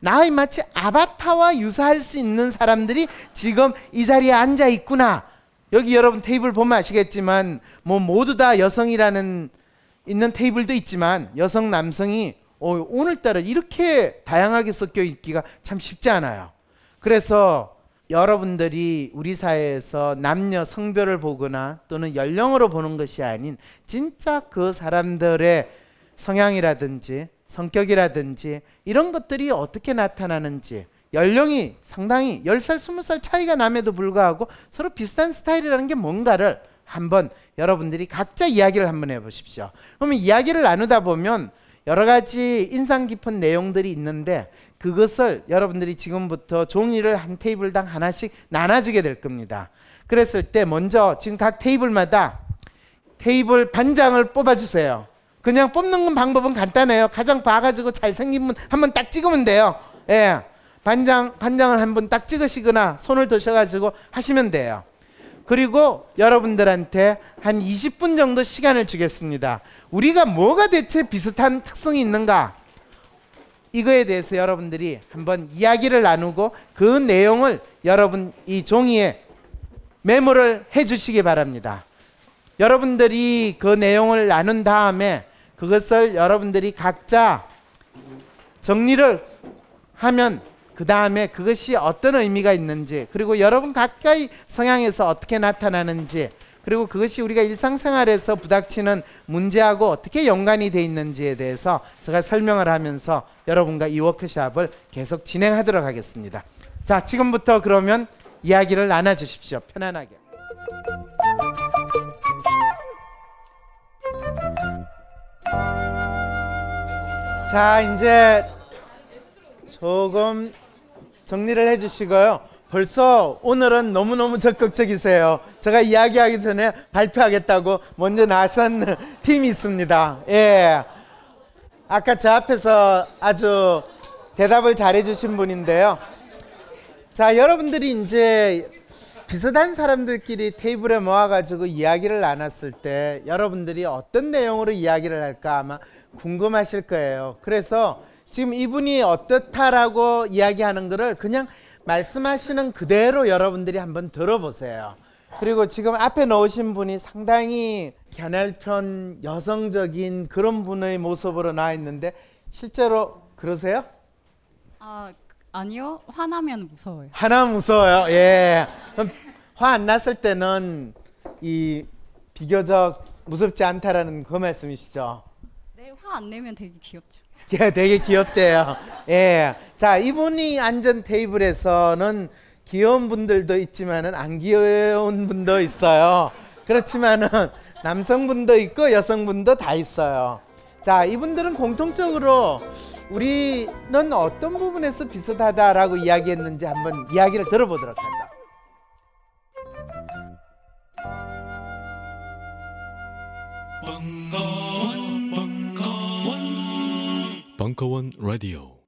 나의 마치 아바타와 유사할 수 있는 사람들이 지금 이 자리에 앉아 있구나. 여기 여러분 테이블 보면 아시겠지만 모두 다 여성이라는 있는 테이블도 있지만 여성 남성이 오늘따라 이렇게 다양하게 섞여 있기가 참 쉽지 않아요. 그래서 여러분들이 우리 사회에서 남녀 성별을 보거나 또는 연령으로 보는 것이 아닌 진짜 그 사람들의 성향이라든지 성격이라든지 이런 것들이 어떻게 나타나는지 연령이 상당히 10살, 20살 차이가 남에도 불구하고 서로 비슷한 스타일이라는 게 뭔가를 한번 여러분들이 각자 이야기를 한번 해보십시오. 그러면 이야기를 나누다 보면 여러 가지 인상 깊은 내용들이 있는데 그것을 여러분들이 지금부터 종이를 한 테이블당 하나씩 나눠주게 될 겁니다. 그랬을 때 먼저 지금 각 테이블마다 테이블 반장을 뽑아주세요. 그냥 뽑는 건 방법은 간단해요. 가장 봐가지고 잘생긴 분 한번 딱 찍으면 돼요. 예, 반장을 한번 딱 찍으시거나 손을 드셔가지고 하시면 돼요. 그리고 여러분들한테 한 20분 정도 시간을 주겠습니다. 우리가 뭐가 대체 비슷한 특성이 있는가? 이거에 대해서 여러분들이 한번 이야기를 나누고 그 내용을 여러분 이 종이에 메모를 해주시기 바랍니다. 여러분들이 그 내용을 나눈 다음에 그것을 여러분들이 각자 정리를 하면 그 다음에 그것이 어떤 의미가 있는지 그리고 여러분 각자의 성향에서 어떻게 나타나는지 그리고 그것이 우리가 일상생활에서 부닥치는 문제하고 어떻게 연관이 돼 있는지에 대해서 제가 설명을 하면서 여러분과 이 워크숍을 계속 진행하도록 하겠습니다. 자, 지금부터 그러면 이야기를 나눠주십시오. 편안하게. 자, 이제 조금 정리를 해주시고요. 벌써 오늘은 너무너무 적극적이세요. 제가 이야기하기 전에 발표하겠다고 먼저 나선 팀이 있습니다. 예. 아까 저 앞에서 아주 대답을 잘해주신 분인데요. 자, 여러분들이 이제 비슷한 사람들끼리 테이블에 모아가지고 이야기를 나눴을 때 여러분들이 어떤 내용으로 이야기를 할까 아마 궁금하실 거예요. 그래서 지금 이분이 어떻다라고 이야기하는 거를 그냥 말씀하시는 그대로 여러분들이 한번 들어보세요. 그리고 지금 앞에 놓으신 분이 상당히 갸날편 여성적인 그런 분의 모습으로 나와 있는데 실제로 그러세요? 아니요. 화나면 무서워요. 화나면 무서워요. 예. 그럼 화 안 났을 때는 이 비교적 무섭지 않다라는 그 말씀이시죠? 네, 화 안 내면 되게 귀엽죠. 예, 되게 귀엽대요. 예. 자, 이분이 앉은 테이블에서는 귀여운 분들도 있지만은 안 귀여운 분도 있어요. 그렇지만은 남성분도 있고 여성분도 다 있어요. 자, 이분들은 공통적으로 우리는 어떤 부분에서 비슷하다라고 이야기했는지 한번 이야기를 들어보도록 하죠. 벙커원 라디오.